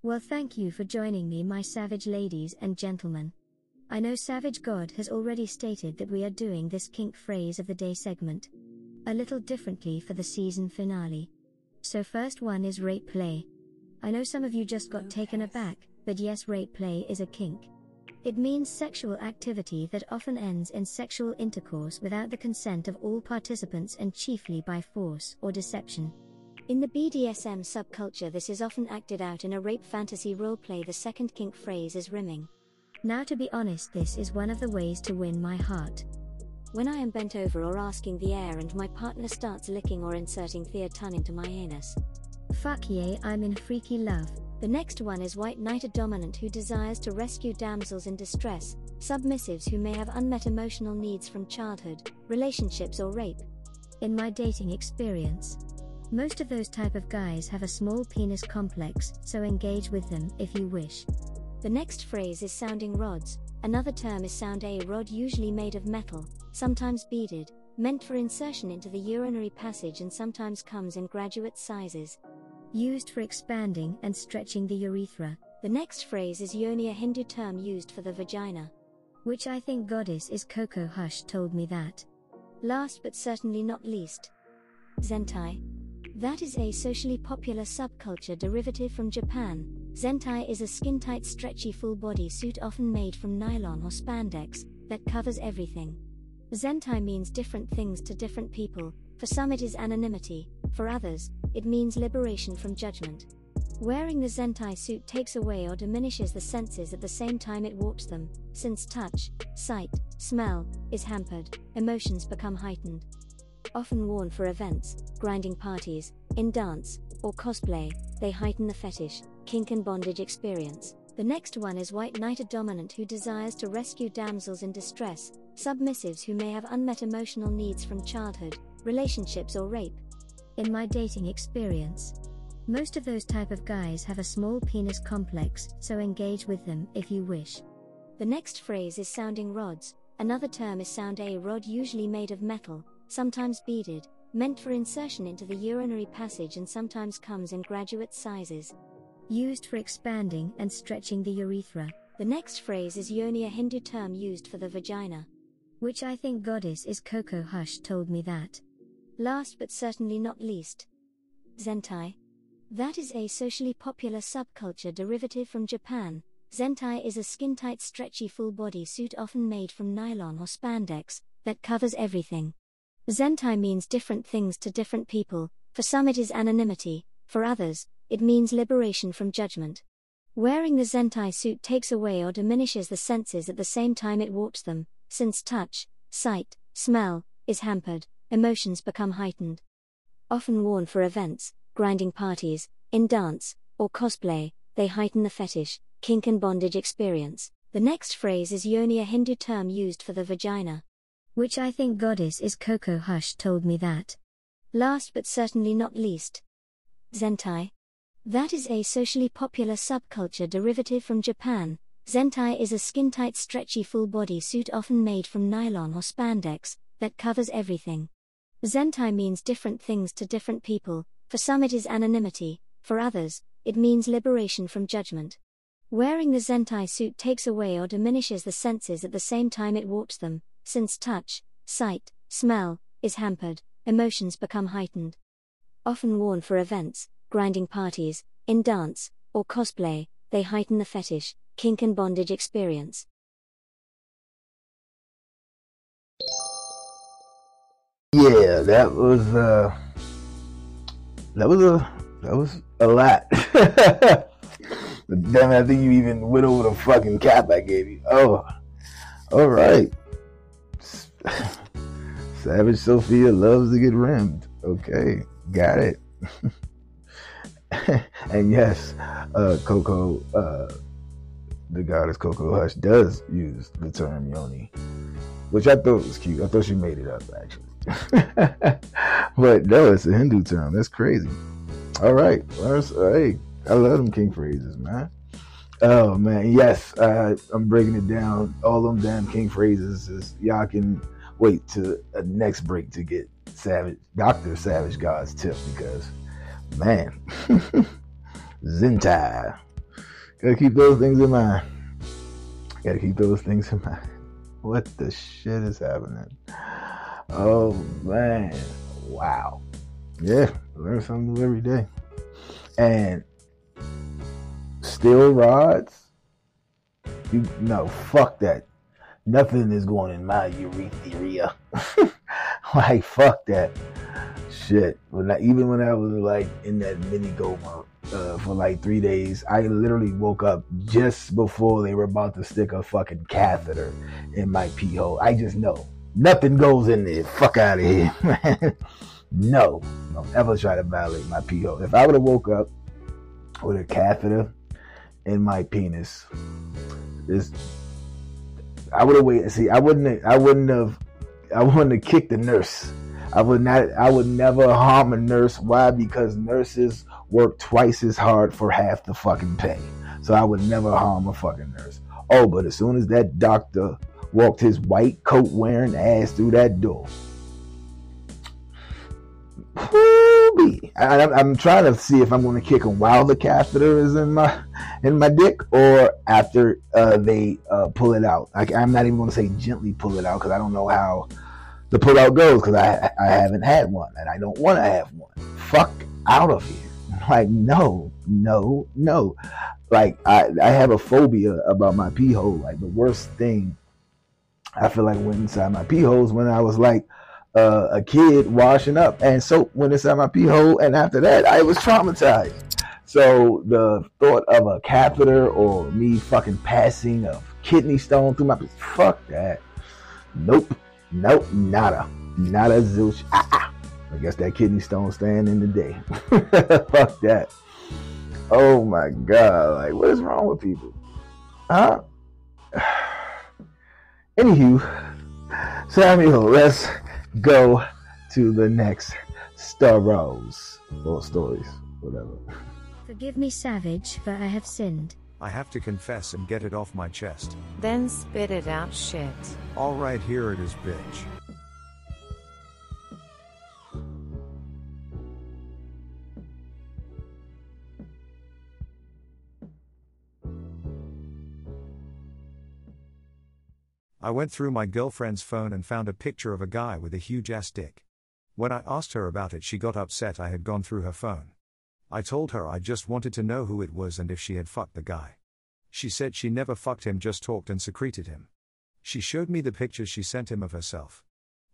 Well, thank you for joining me, my savage ladies and gentlemen. I know Savage God has already stated that we are doing this kink phrase of the day segment a little differently for the season finale. So first one is rape play. I know some of you just got taken aback, but yes, rape play is a kink. It means sexual activity that often ends in sexual intercourse without the consent of all participants, and chiefly by force or deception. In the BDSM subculture, this is often acted out in a rape fantasy roleplay. The second kink phrase is rimming. Now, to be honest, this is one of the ways to win my heart. When I am bent over or asking the air and my partner starts licking or inserting their tongue into my anus. Fuck yeah, I'm in freaky love. The next one is white knight, a dominant who desires to rescue damsels in distress, submissives who may have unmet emotional needs from childhood, relationships, or rape. In my dating experience, most of those type of guys have a small penis complex, so engage with them if you wish. The next phrase is sounding rods. Another term is sound a rod, usually made of metal, sometimes beaded, meant for insertion into the urinary passage, and sometimes comes in graduate sizes, used for expanding and stretching the urethra. The next phrase is yoni, a Hindu term used for the vagina, which I think goddess is Coco Hush told me that. Last but certainly not least, Zentai. That is a socially popular subculture derivative from Japan. Zentai is a skin-tight, stretchy full-body suit, often made from nylon or spandex, that covers everything. Zentai means different things to different people. For some it is anonymity, for others, it means liberation from judgment. Wearing the Zentai suit takes away or diminishes the senses at the same time it warps them, since touch, sight, smell, is hampered, emotions become heightened. Often worn for events, grinding parties, in dance, or cosplay, they heighten the fetish, kink, and bondage experience. The next one is white knight, a dominant who desires to rescue damsels in distress, submissives who may have unmet emotional needs from childhood, relationships, or rape. In my dating experience, most of those type of guys have a small penis complex, so engage with them if you wish. The next phrase is sounding rods. Another term is sound a rod, usually made of metal, sometimes beaded, meant for insertion into the urinary passage, and sometimes comes in graduate sizes, used for expanding and stretching the urethra. The next phrase is yoni, a Hindu term used for the vagina, which I think goddess is Coco Hush told me that. Last but certainly not least, Zentai. That is a socially popular subculture derivative from Japan. Zentai is a skin-tight, stretchy full-body suit, often made from nylon or spandex, that covers everything. Zentai means different things to different people. For some it is anonymity, for others, it means liberation from judgment. Wearing the Zentai suit takes away or diminishes the senses at the same time it warps them, since touch, sight, smell, is hampered, emotions become heightened. Often worn for events, grinding parties, in dance, or cosplay, they heighten the fetish, kink and bondage experience. The next phrase is yoni, a Hindu term used for the vagina. Which I think goddess is Coco Hush told me that. Last but certainly not least, Zentai. That is a socially popular subculture derivative from Japan. Zentai is a skin-tight stretchy full-body suit often made from nylon or spandex, that covers everything. Zentai means different things to different people. For some it is anonymity, for others, it means liberation from judgment. Wearing the Zentai suit takes away or diminishes the senses at the same time it warps them. Since touch, sight, smell, is hampered, emotions become heightened. Often worn for events, grinding parties, in dance, or cosplay, they heighten the fetish, kink and bondage experience. Yeah, that was a lot. Damn, I think you even went over the fucking cap I gave you. Oh, all right. Savage Sophia loves to get rimmed. Okay, got it. And yes, Coco, the goddess Coco Hush does use the term yoni, which I thought was cute. I thought she made it up, actually. But no, it's a Hindu term. That's crazy. All right. Hey, I love them king phrases, man. Oh man, yes, I'm breaking it down. All them damn king phrases. Y'all can wait to a next break to get Dr. Savage God's tip, because man, Zentai. Gotta keep those things in mind. What the shit is happening? Oh man, wow. Yeah, learn something new every day. And steel rods? No, fuck that. Nothing is going in my urethra. Like, fuck that. Shit. Even when I was, like, in that mini coma for, like, 3 days, I literally woke up just before they were about to stick a fucking catheter in my pee hole. I just know. Nothing goes in there. Fuck out of here, man. No. Don't ever try to violate my pee hole. If I would have woke up with a catheter in my penis, I would have waited. See, I wouldn't have kicked the nurse. I would never harm a nurse. Why? Because nurses work twice as hard for half the fucking pay. So I would never harm a fucking nurse. Oh, but as soon as that doctor walked his white coat wearing ass through that door, I'm trying to see if I'm going to kick him while the catheter is in my dick, or after they pull it out. I'm not even going to say gently pull it out, because I don't know how the pull out goes, because I haven't had one and I don't want to have one. Fuck out of here! Like, no. Like, I have a phobia about my pee hole. Like, the worst thing I feel like went inside my pee holes when I was like a kid washing up, and soap went inside my pee hole, and after that I was traumatized. So the thought of a catheter or me fucking passing a kidney stone through my pee, fuck that. Nope, nada, zilch. I guess that kidney stone staying in the day. Fuck that. Oh my god, like, what is wrong with people? Huh? Anywho, Samuel, let's go to the next stories, whatever. Forgive me, Savage, for I have sinned. I have to confess and get it off my chest. Then spit it out, shit. All right, here it is, bitch. I went through my girlfriend's phone and found a picture of a guy with a huge ass dick. When I asked her about it, she got upset I had gone through her phone. I told her I just wanted to know who it was and if she had fucked the guy. She said she never fucked him, just talked and secreted him. She showed me the pictures she sent him of herself.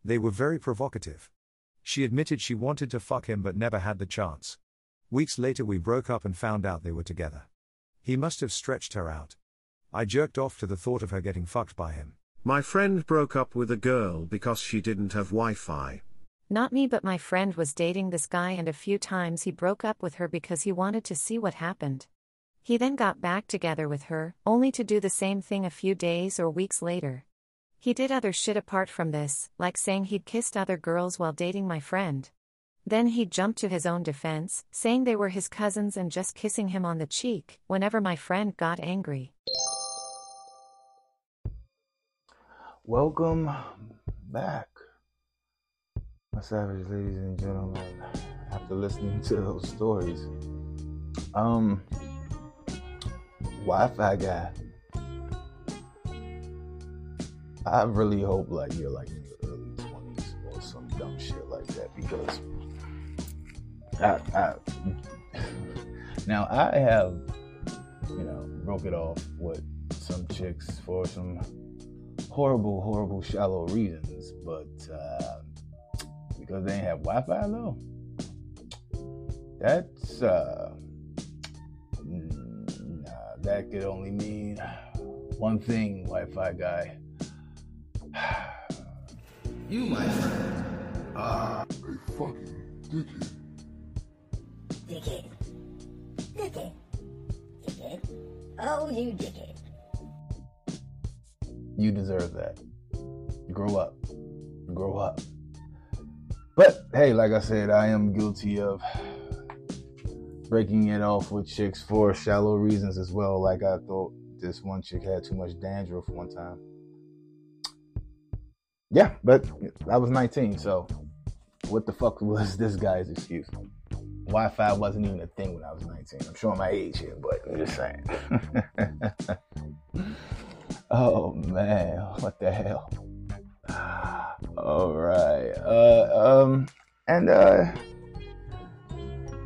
They were very provocative. She admitted she wanted to fuck him but never had the chance. Weeks later we broke up and found out they were together. He must have stretched her out. I jerked off to the thought of her getting fucked by him. My friend broke up with a girl because she didn't have Wi-Fi. Not me, but my friend was dating this guy, and a few times he broke up with her because he wanted to see what happened. He then got back together with her, only to do the same thing a few days or weeks later. He did other shit apart from this, like saying he'd kissed other girls while dating my friend. Then he jumped to his own defense, saying they were his cousins and just kissing him on the cheek, whenever my friend got angry. Welcome back, my savage ladies and gentlemen, after listening to those stories. Wi-Fi guy, I really hope like you're like in your early 20s or some dumb shit like that, because I have, you know, broke it off with some chicks for some horrible shallow reasons, but because they ain't have Wi-Fi though, that's that could only mean one thing, Wi-Fi guy. You, my friend, are a fucking dickhead. Dickhead. Oh, you dickhead. You deserve that. Grow up. But, hey, like I said, I am guilty of breaking it off with chicks for shallow reasons as well. Like, I thought this one chick had too much dandruff one time. Yeah, but I was 19, so what the fuck was this guy's excuse? Wi-Fi wasn't even a thing when I was 19. I'm showing my age here, but I'm just saying. Oh, man. What the hell? All right.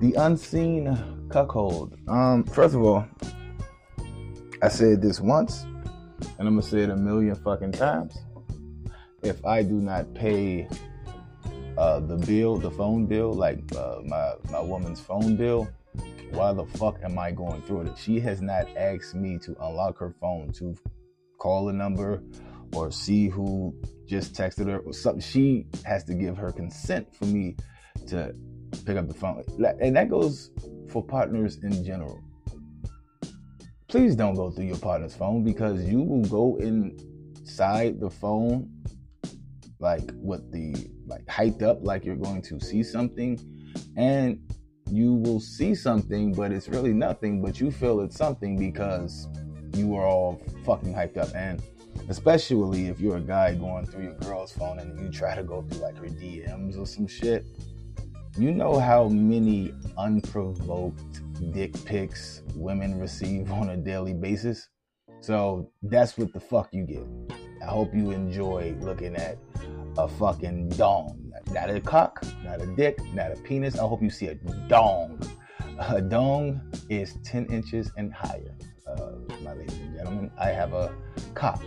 The unseen cuckold. First of all, I said this once, and I'm going to say it a million fucking times. If I do not pay the phone bill, like my woman's phone bill, why the fuck am I going through it? If she has not asked me to unlock her phone to call a number or see who just texted her or something, she has to give her consent for me to pick up the phone. And that goes for partners in general. Please don't go through your partner's phone, because you will go inside the phone hyped up, like you're going to see something, and you will see something, but it's really nothing, but you feel it's something because you are all fucking hyped up. And especially if you're a guy going through your girl's phone and you try to go through like her DMs or some shit, you know how many unprovoked dick pics women receive on a daily basis. So that's what the fuck you get. I hope you enjoy looking at a fucking dong. Not a cock, not a dick, not a penis. I hope you see a dong. A dong is 10 inches and higher. My ladies and gentlemen, I have a cock.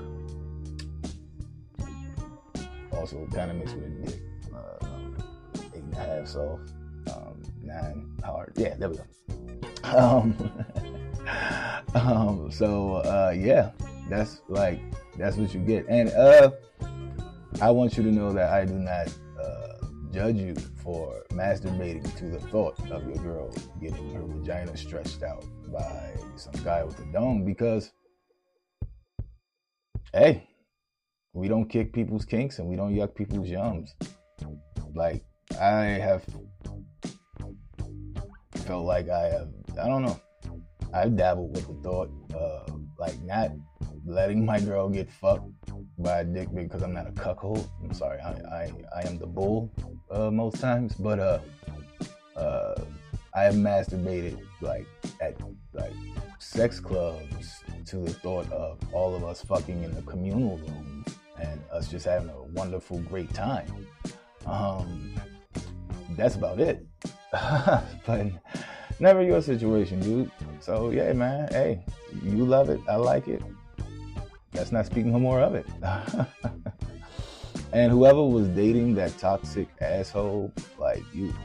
Also kind of mixed with a dick. 8.5 soft, 9 hard. Yeah, there we go. Yeah, that's what you get. And I want you to know that I do not judge you for masturbating to the thought of your girl getting her vagina stretched out by some guy with a dong, because hey, we don't kick people's kinks and we don't yuck people's yums. Like, I have felt like I don't know, I've dabbled with the thought of not letting my girl get fucked by a dick because I'm not a cuckold. I'm sorry, I am the bull most times, but I have masturbated at sex clubs to the thought of all of us fucking in the communal room and us just having a wonderful, great time. That's about it. But never your situation, dude. So yeah, man, hey, you love it, I like it. That's not speaking more of it. And whoever was dating that toxic asshole,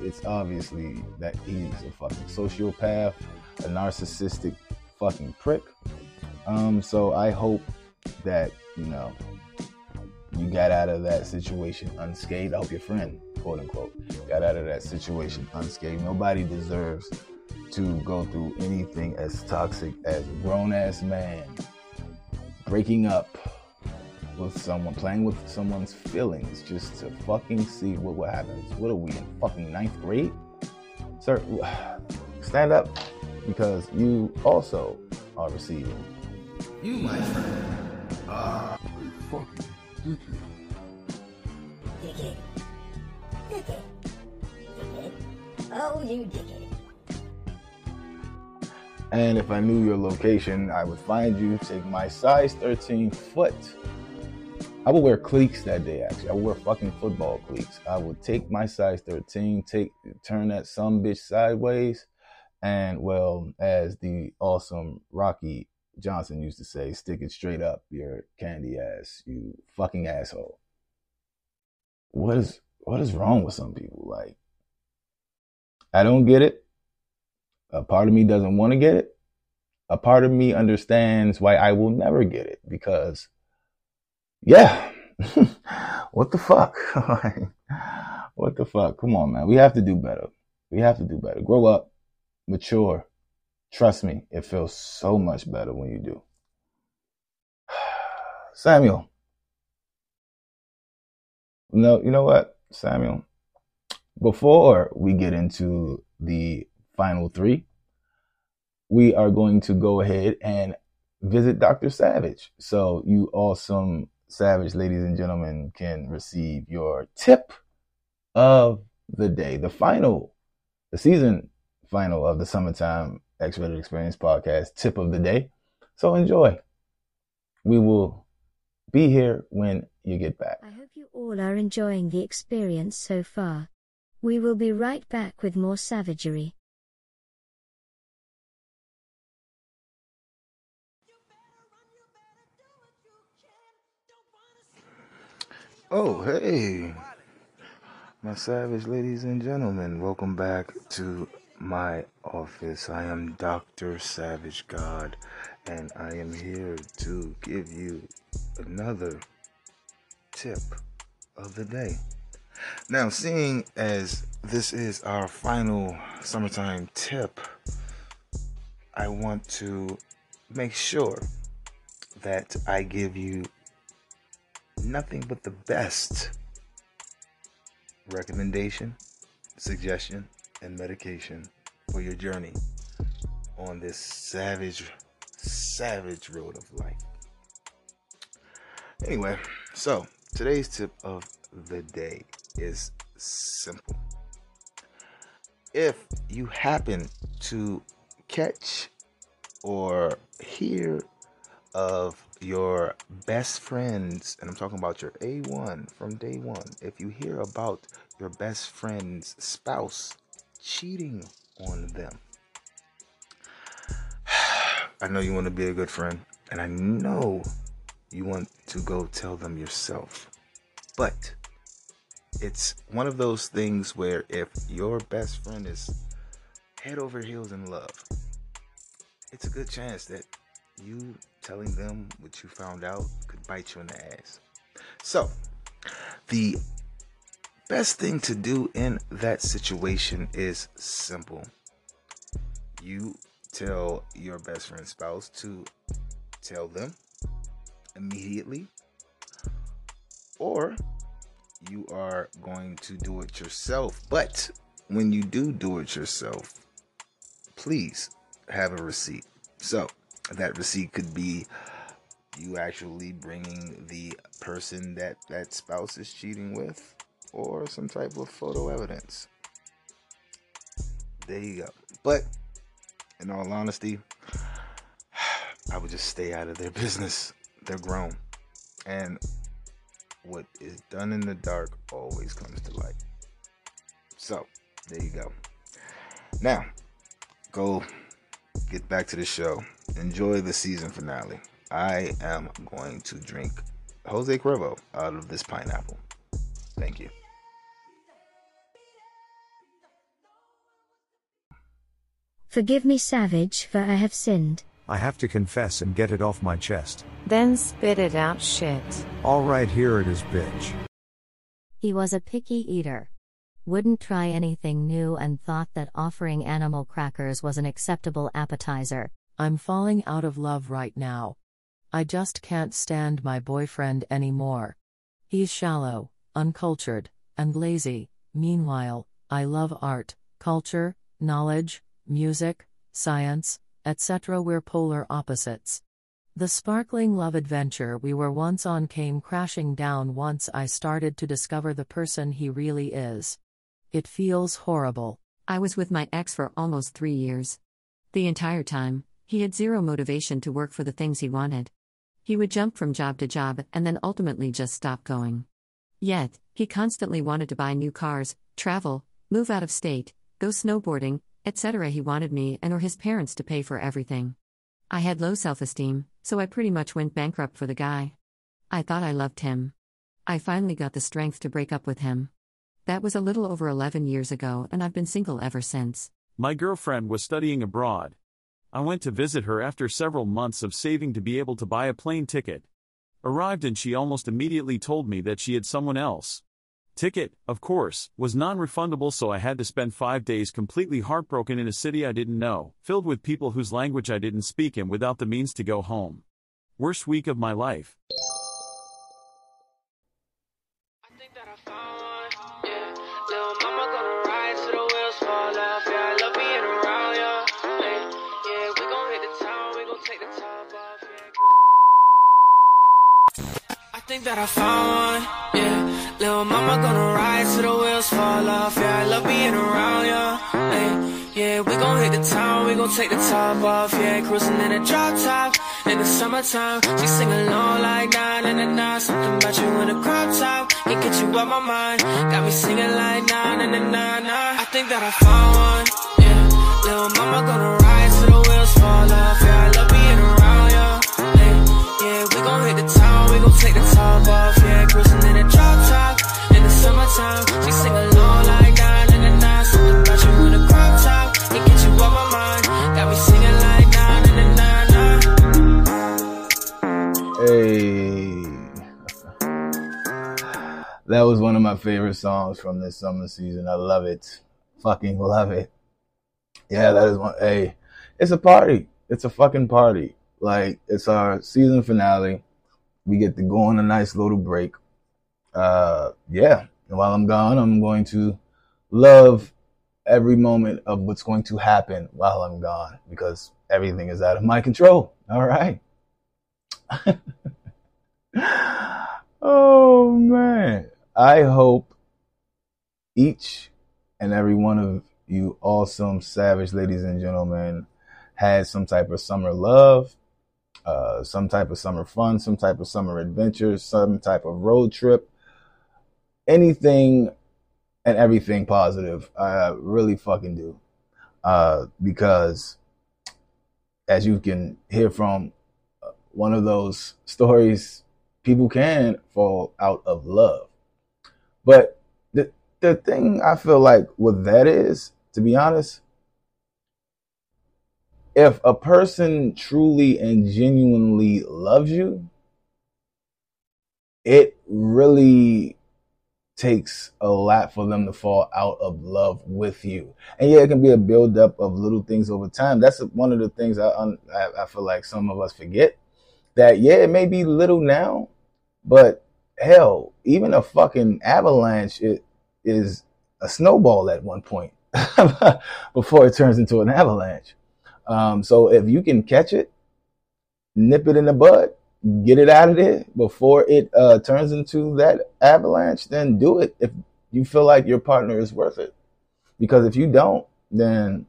it's obviously that he's a fucking sociopath, a narcissistic fucking prick. So I hope that, you know, you got out of that situation unscathed. I hope your friend, quote unquote, got out of that situation unscathed. Nobody deserves to go through anything as toxic as a grown-ass man breaking up with someone, playing with someone's feelings just to fucking see what happens. What are we, in fucking 9th grade? Sir, stand up, because you also are receiving. You, my friend, are a fucking dickhead. Dickhead. Dickhead. Dickhead. Oh, you dickhead. And if I knew your location, I would find you, take my size 13 foot. I would wear cleats that day, actually. I would wear fucking football cleats. I would take my size 13, turn that some bitch sideways, and, well, as the awesome Rocky Johnson used to say, stick it straight up your candy ass, you fucking asshole. What is wrong with some people? Like, I don't get it. A part of me doesn't want to get it. A part of me understands why I will never get it, because, yeah, what the fuck? What the fuck? Come on, man. We have to do better. We have to do better. Grow up. Mature. Trust me, it feels so much better when you do. Samuel. No, you know what, Samuel? Before we get into the final three, we are going to go ahead and visit Dr. Savage. So you awesome Savage ladies and gentlemen can receive your tip of the day, the season final of the Summertime X-Rated Experience podcast tip of the day. So enjoy. We will be here when you get back. I hope you all are enjoying the experience so far. We will be right back with more savagery. Oh, hey, my savage ladies and gentlemen, welcome back to my office. I am Dr. Savage God, and I am here to give you another tip of the day. Now, seeing as this is our final summertime tip, I want to make sure that I give you nothing but the best recommendation, suggestion, and medication for your journey on this savage road of life. Anyway, so today's tip of the day is simple. If you happen to catch or hear of your best friends, and I'm talking about your A1 from day one, if you hear about your best friend's spouse cheating on them, I know you want to be a good friend, and I know you want to go tell them yourself, but it's one of those things where if your best friend is head over heels in love, it's a good chance that you telling them what you found out could bite you in the ass. So, the best thing to do in that situation is simple. You tell your best friend's spouse to tell them immediately, or you are going to do it yourself. But when you do it yourself, please have a receipt. So, that receipt could be you actually bringing the person that spouse is cheating with, or some type of photo evidence. There you go. But in all honesty, I would just stay out of their business. They're grown, and what is done in the dark always comes to light. So there you go. Now go get back to the show. Enjoy the season finale. I am going to drink Jose Cuervo out of this pineapple. Thank you. Forgive me, Savage, for I have sinned. I have to confess and get it off my chest. Then spit it out, shit. Alright, here it is, bitch. He was a picky eater. Wouldn't try anything new and thought that offering animal crackers was an acceptable appetizer. I'm falling out of love right now. I just can't stand my boyfriend anymore. He's shallow, uncultured, and lazy. Meanwhile, I love art, culture, knowledge, music, science, etc. We're polar opposites. The sparkling love adventure we were once on came crashing down once I started to discover the person he really is. It feels horrible. I was with my ex for almost 3 years. The entire time, he had zero motivation to work for the things he wanted. He would jump from job to job and then ultimately just stop going. Yet, he constantly wanted to buy new cars, travel, move out of state, go snowboarding, etc. He wanted me and or his parents to pay for everything. I had low self-esteem, so I pretty much went bankrupt for the guy. I thought I loved him. I finally got the strength to break up with him. That was a little over 11 years ago, and I've been single ever since. My girlfriend was studying abroad. I went to visit her after several months of saving to be able to buy a plane ticket. Arrived and she almost immediately told me that she had someone else. Ticket, of course, was non-refundable, so I had to spend 5 days completely heartbroken in a city I didn't know, filled with people whose language I didn't speak and without the means to go home. Worst week of my life. I think that I found one, yeah. Little mama gonna ride till the wheels fall off. Yeah, I love being around ya. Ay, yeah, we gon' hit the town, we gon' take the top off. Yeah, cruising in a drop top in the summertime. She sing along like 9 and a 9. Something about you in a crop top, it gets you out my mind. Got me singing like 9 and a 9, 9. I think that I found one, yeah. Little mama gonna ride till the wheels fall off. Yeah, I love being around ya. Ay, yeah, we gon' hit the town, we gon' take the top off. Yeah, cruising in a drop top. Summertime, she sing along like 9 and a 9. Something about you in a crop top, it gets you out my mind. Got me singing like 9 and a 9, 9. Hey, that was one of my favorite songs from this summer season. I love it, fucking love it. Yeah, that is one. Hey, it's a party. It's a fucking party. Like, it's our season finale. We get to go on a nice little break. Yeah. And while I'm gone, I'm going to love every moment of what's going to happen while I'm gone, because everything is out of my control. All right. Oh, man. I hope each and every one of you awesome, savage ladies and gentlemen had some type of summer love, some type of summer fun, some type of summer adventure, some type of road trip. Anything and everything positive. I really fucking do. Because as you can hear from one of those stories, people can fall out of love. But the thing I feel like with that is, to be honest, if a person truly and genuinely loves you, it really takes a lot for them to fall out of love with you. And yeah, it can be a buildup of little things over time. That's one of the things I feel like some of us forget, that yeah, it may be little now, but hell, even a fucking avalanche is a snowball at one point before it turns into an avalanche. So if you can catch it, nip it in the bud, get it out of there before it turns into that avalanche, then do it if you feel like your partner is worth it. Because if you don't, then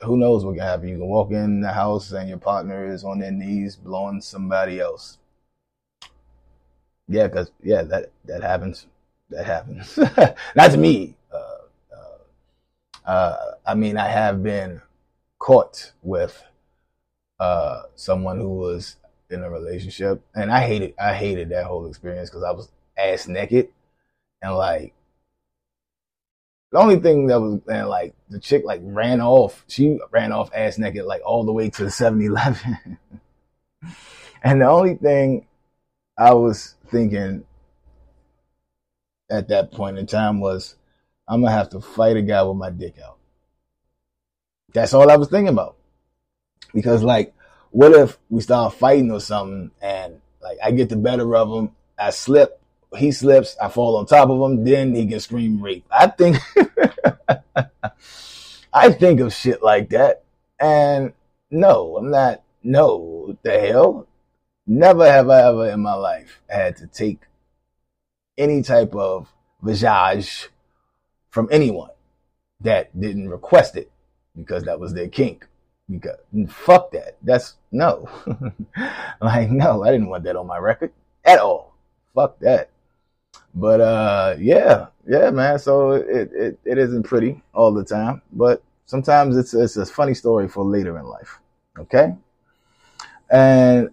who knows what can happen. You can walk in the house and your partner is on their knees blowing somebody else. Yeah, because, yeah, that happens. That happens. Not to me. I mean, I have been caught with someone who was in a relationship, and I hated that whole experience, because I was ass naked and like The only thing that was, man, like, the chick, like, ran off. She ran off ass naked, like, all the way to the 7-Eleven. And the only thing I was thinking at that point in time was, I'm going to have to fight a guy with my dick out. That's all I was thinking about. Because, like, what if we start fighting or something, and, like, I get the better of him, I slip, he slips, I fall on top of him, then he can scream rape. I think of shit like that. And no, I'm not, no, the hell? Never have I ever in my life had to take any type of visage from anyone that didn't request it, because that was their kink. Because fuck that. That's no. Like, no, I didn't want that on my record at all. Fuck that. But yeah, man. So it isn't pretty all the time, but sometimes it's a funny story for later in life. Okay. And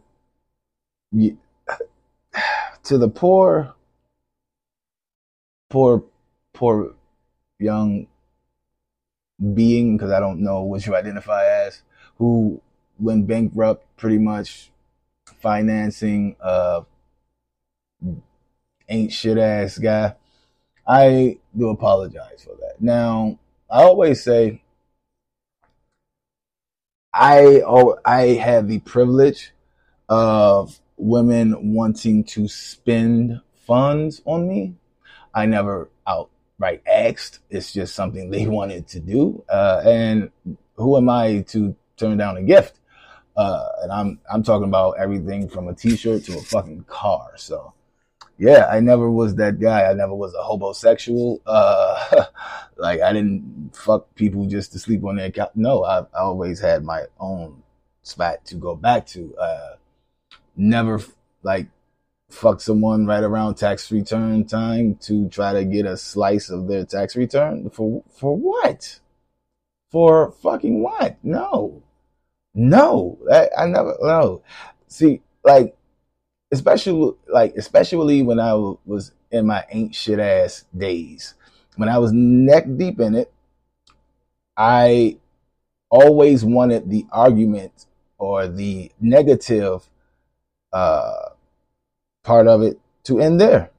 you, to the poor young being, because I don't know what you identify as, who went bankrupt, pretty much financing ain't shit ass guy. I do apologize for that. Now, I always say I have the privilege of women wanting to spend funds on me. I never outright asked. It's just something they wanted to do. And who am I to turn down a gift? And I'm talking about everything from a t-shirt to a fucking car. So yeah, I never was that guy. I never was a hobosexual. Like, I didn't fuck people just to sleep on their couch. No, I've always had my own spot to go back to. Never, like, fucked someone right around tax return time to try to get a slice of their tax return. For what? For fucking what? No. No. I never, no. See, like, especially when I was in my ain't shit ass days, when I was neck deep in it, I always wanted the argument or the negative part of it to end there.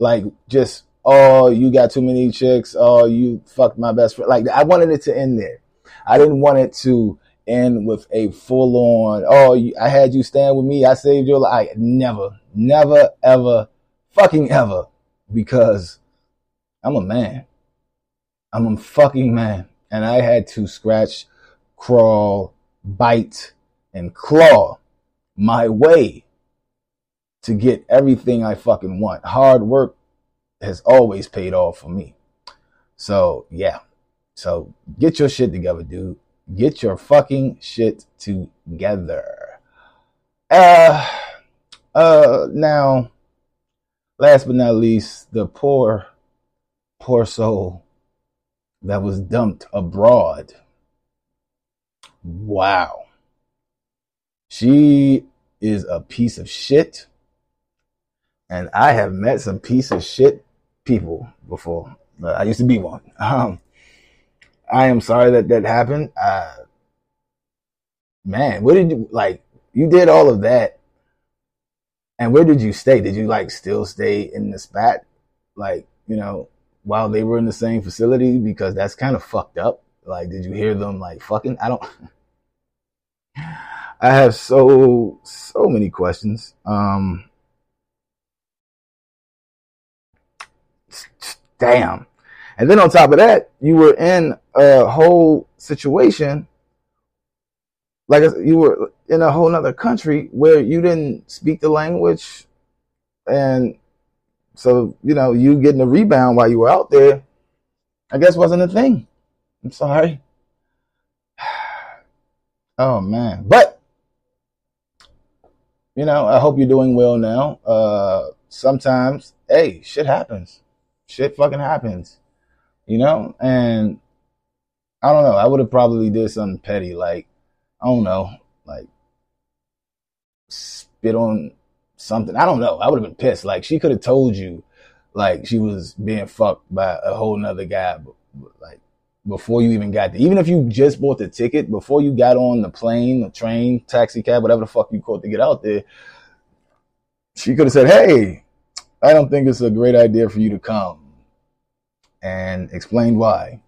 Like, just, oh, you got too many chicks, oh, you fucked my best friend. Like, I wanted it to end there. I didn't want it to end with a full-on, oh, I had you stand with me, I saved your life. Never, ever, fucking ever, because I'm a man. I'm a fucking man. And I had to scratch, crawl, bite, and claw my way to get everything I fucking want. Hard work has always paid off for me. So, yeah. So, get your shit together, dude. Get your fucking shit together. Now, last but not least, the poor soul that was dumped abroad. Wow. She is a piece of shit. And I have met some piece of shit people before. I used to be one. I am sorry that happened. Man, what did you, like, you did all of that, and where did you stay? Did you, like, still stay in the spot, like, you know, while they were in the same facility? Because that's kind of fucked up. Like, did you hear them, like, fucking? I have so many questions. Damn. And then on top of that, you were in a whole situation, like you were in a whole nother country where you didn't speak the language. And so, you know, you getting a rebound while you were out there, I guess wasn't a thing. I'm sorry. Oh, man. But, you know, I hope you're doing well now. Sometimes, hey, shit happens. Shit fucking happens. You know, and I don't know. I would have probably did something petty, like, I don't know, like spit on something. I don't know. I would have been pissed. Like, she could have told you, like she was being fucked by a whole nother guy, like before you even got there. Even if you just bought the ticket, before you got on the plane, the train, taxi cab, whatever the fuck you caught to get out there, she could have said, hey, I don't think it's a great idea for you to come, and explained why.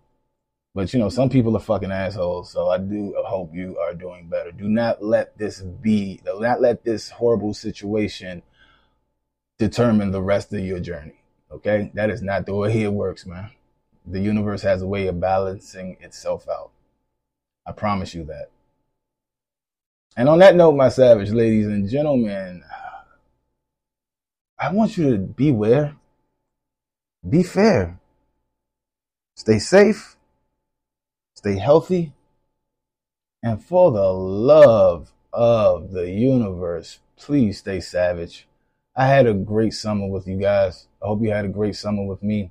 But, you know, some people are fucking assholes, so I do hope you are doing better. Do not let this be, do not let this horrible situation determine the rest of your journey, okay? That is not the way it works, man. The universe has a way of balancing itself out. I promise you that. And on that note, my savage ladies and gentlemen, I want you to beware, be fair, stay safe, stay healthy, and for the love of the universe, please stay savage. I had a great summer with you guys. I hope you had a great summer with me.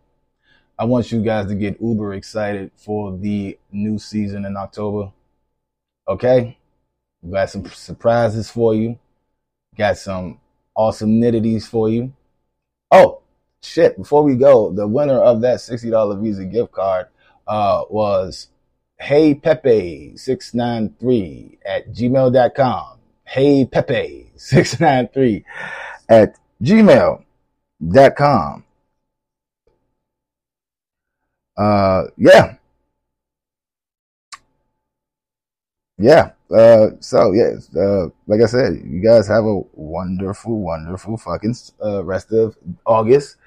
I want you guys to get uber excited for the new season in October. Okay? We got some surprises for you. Got some awesome nittities for you. Oh, shit. Before we go, the winner of that $60 Visa gift card was heypepe693 at gmail.com. Heypepe693 at gmail.com. Like I said, you guys have a wonderful, wonderful fucking rest of August,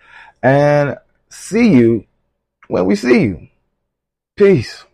and see you when we see you. Peace.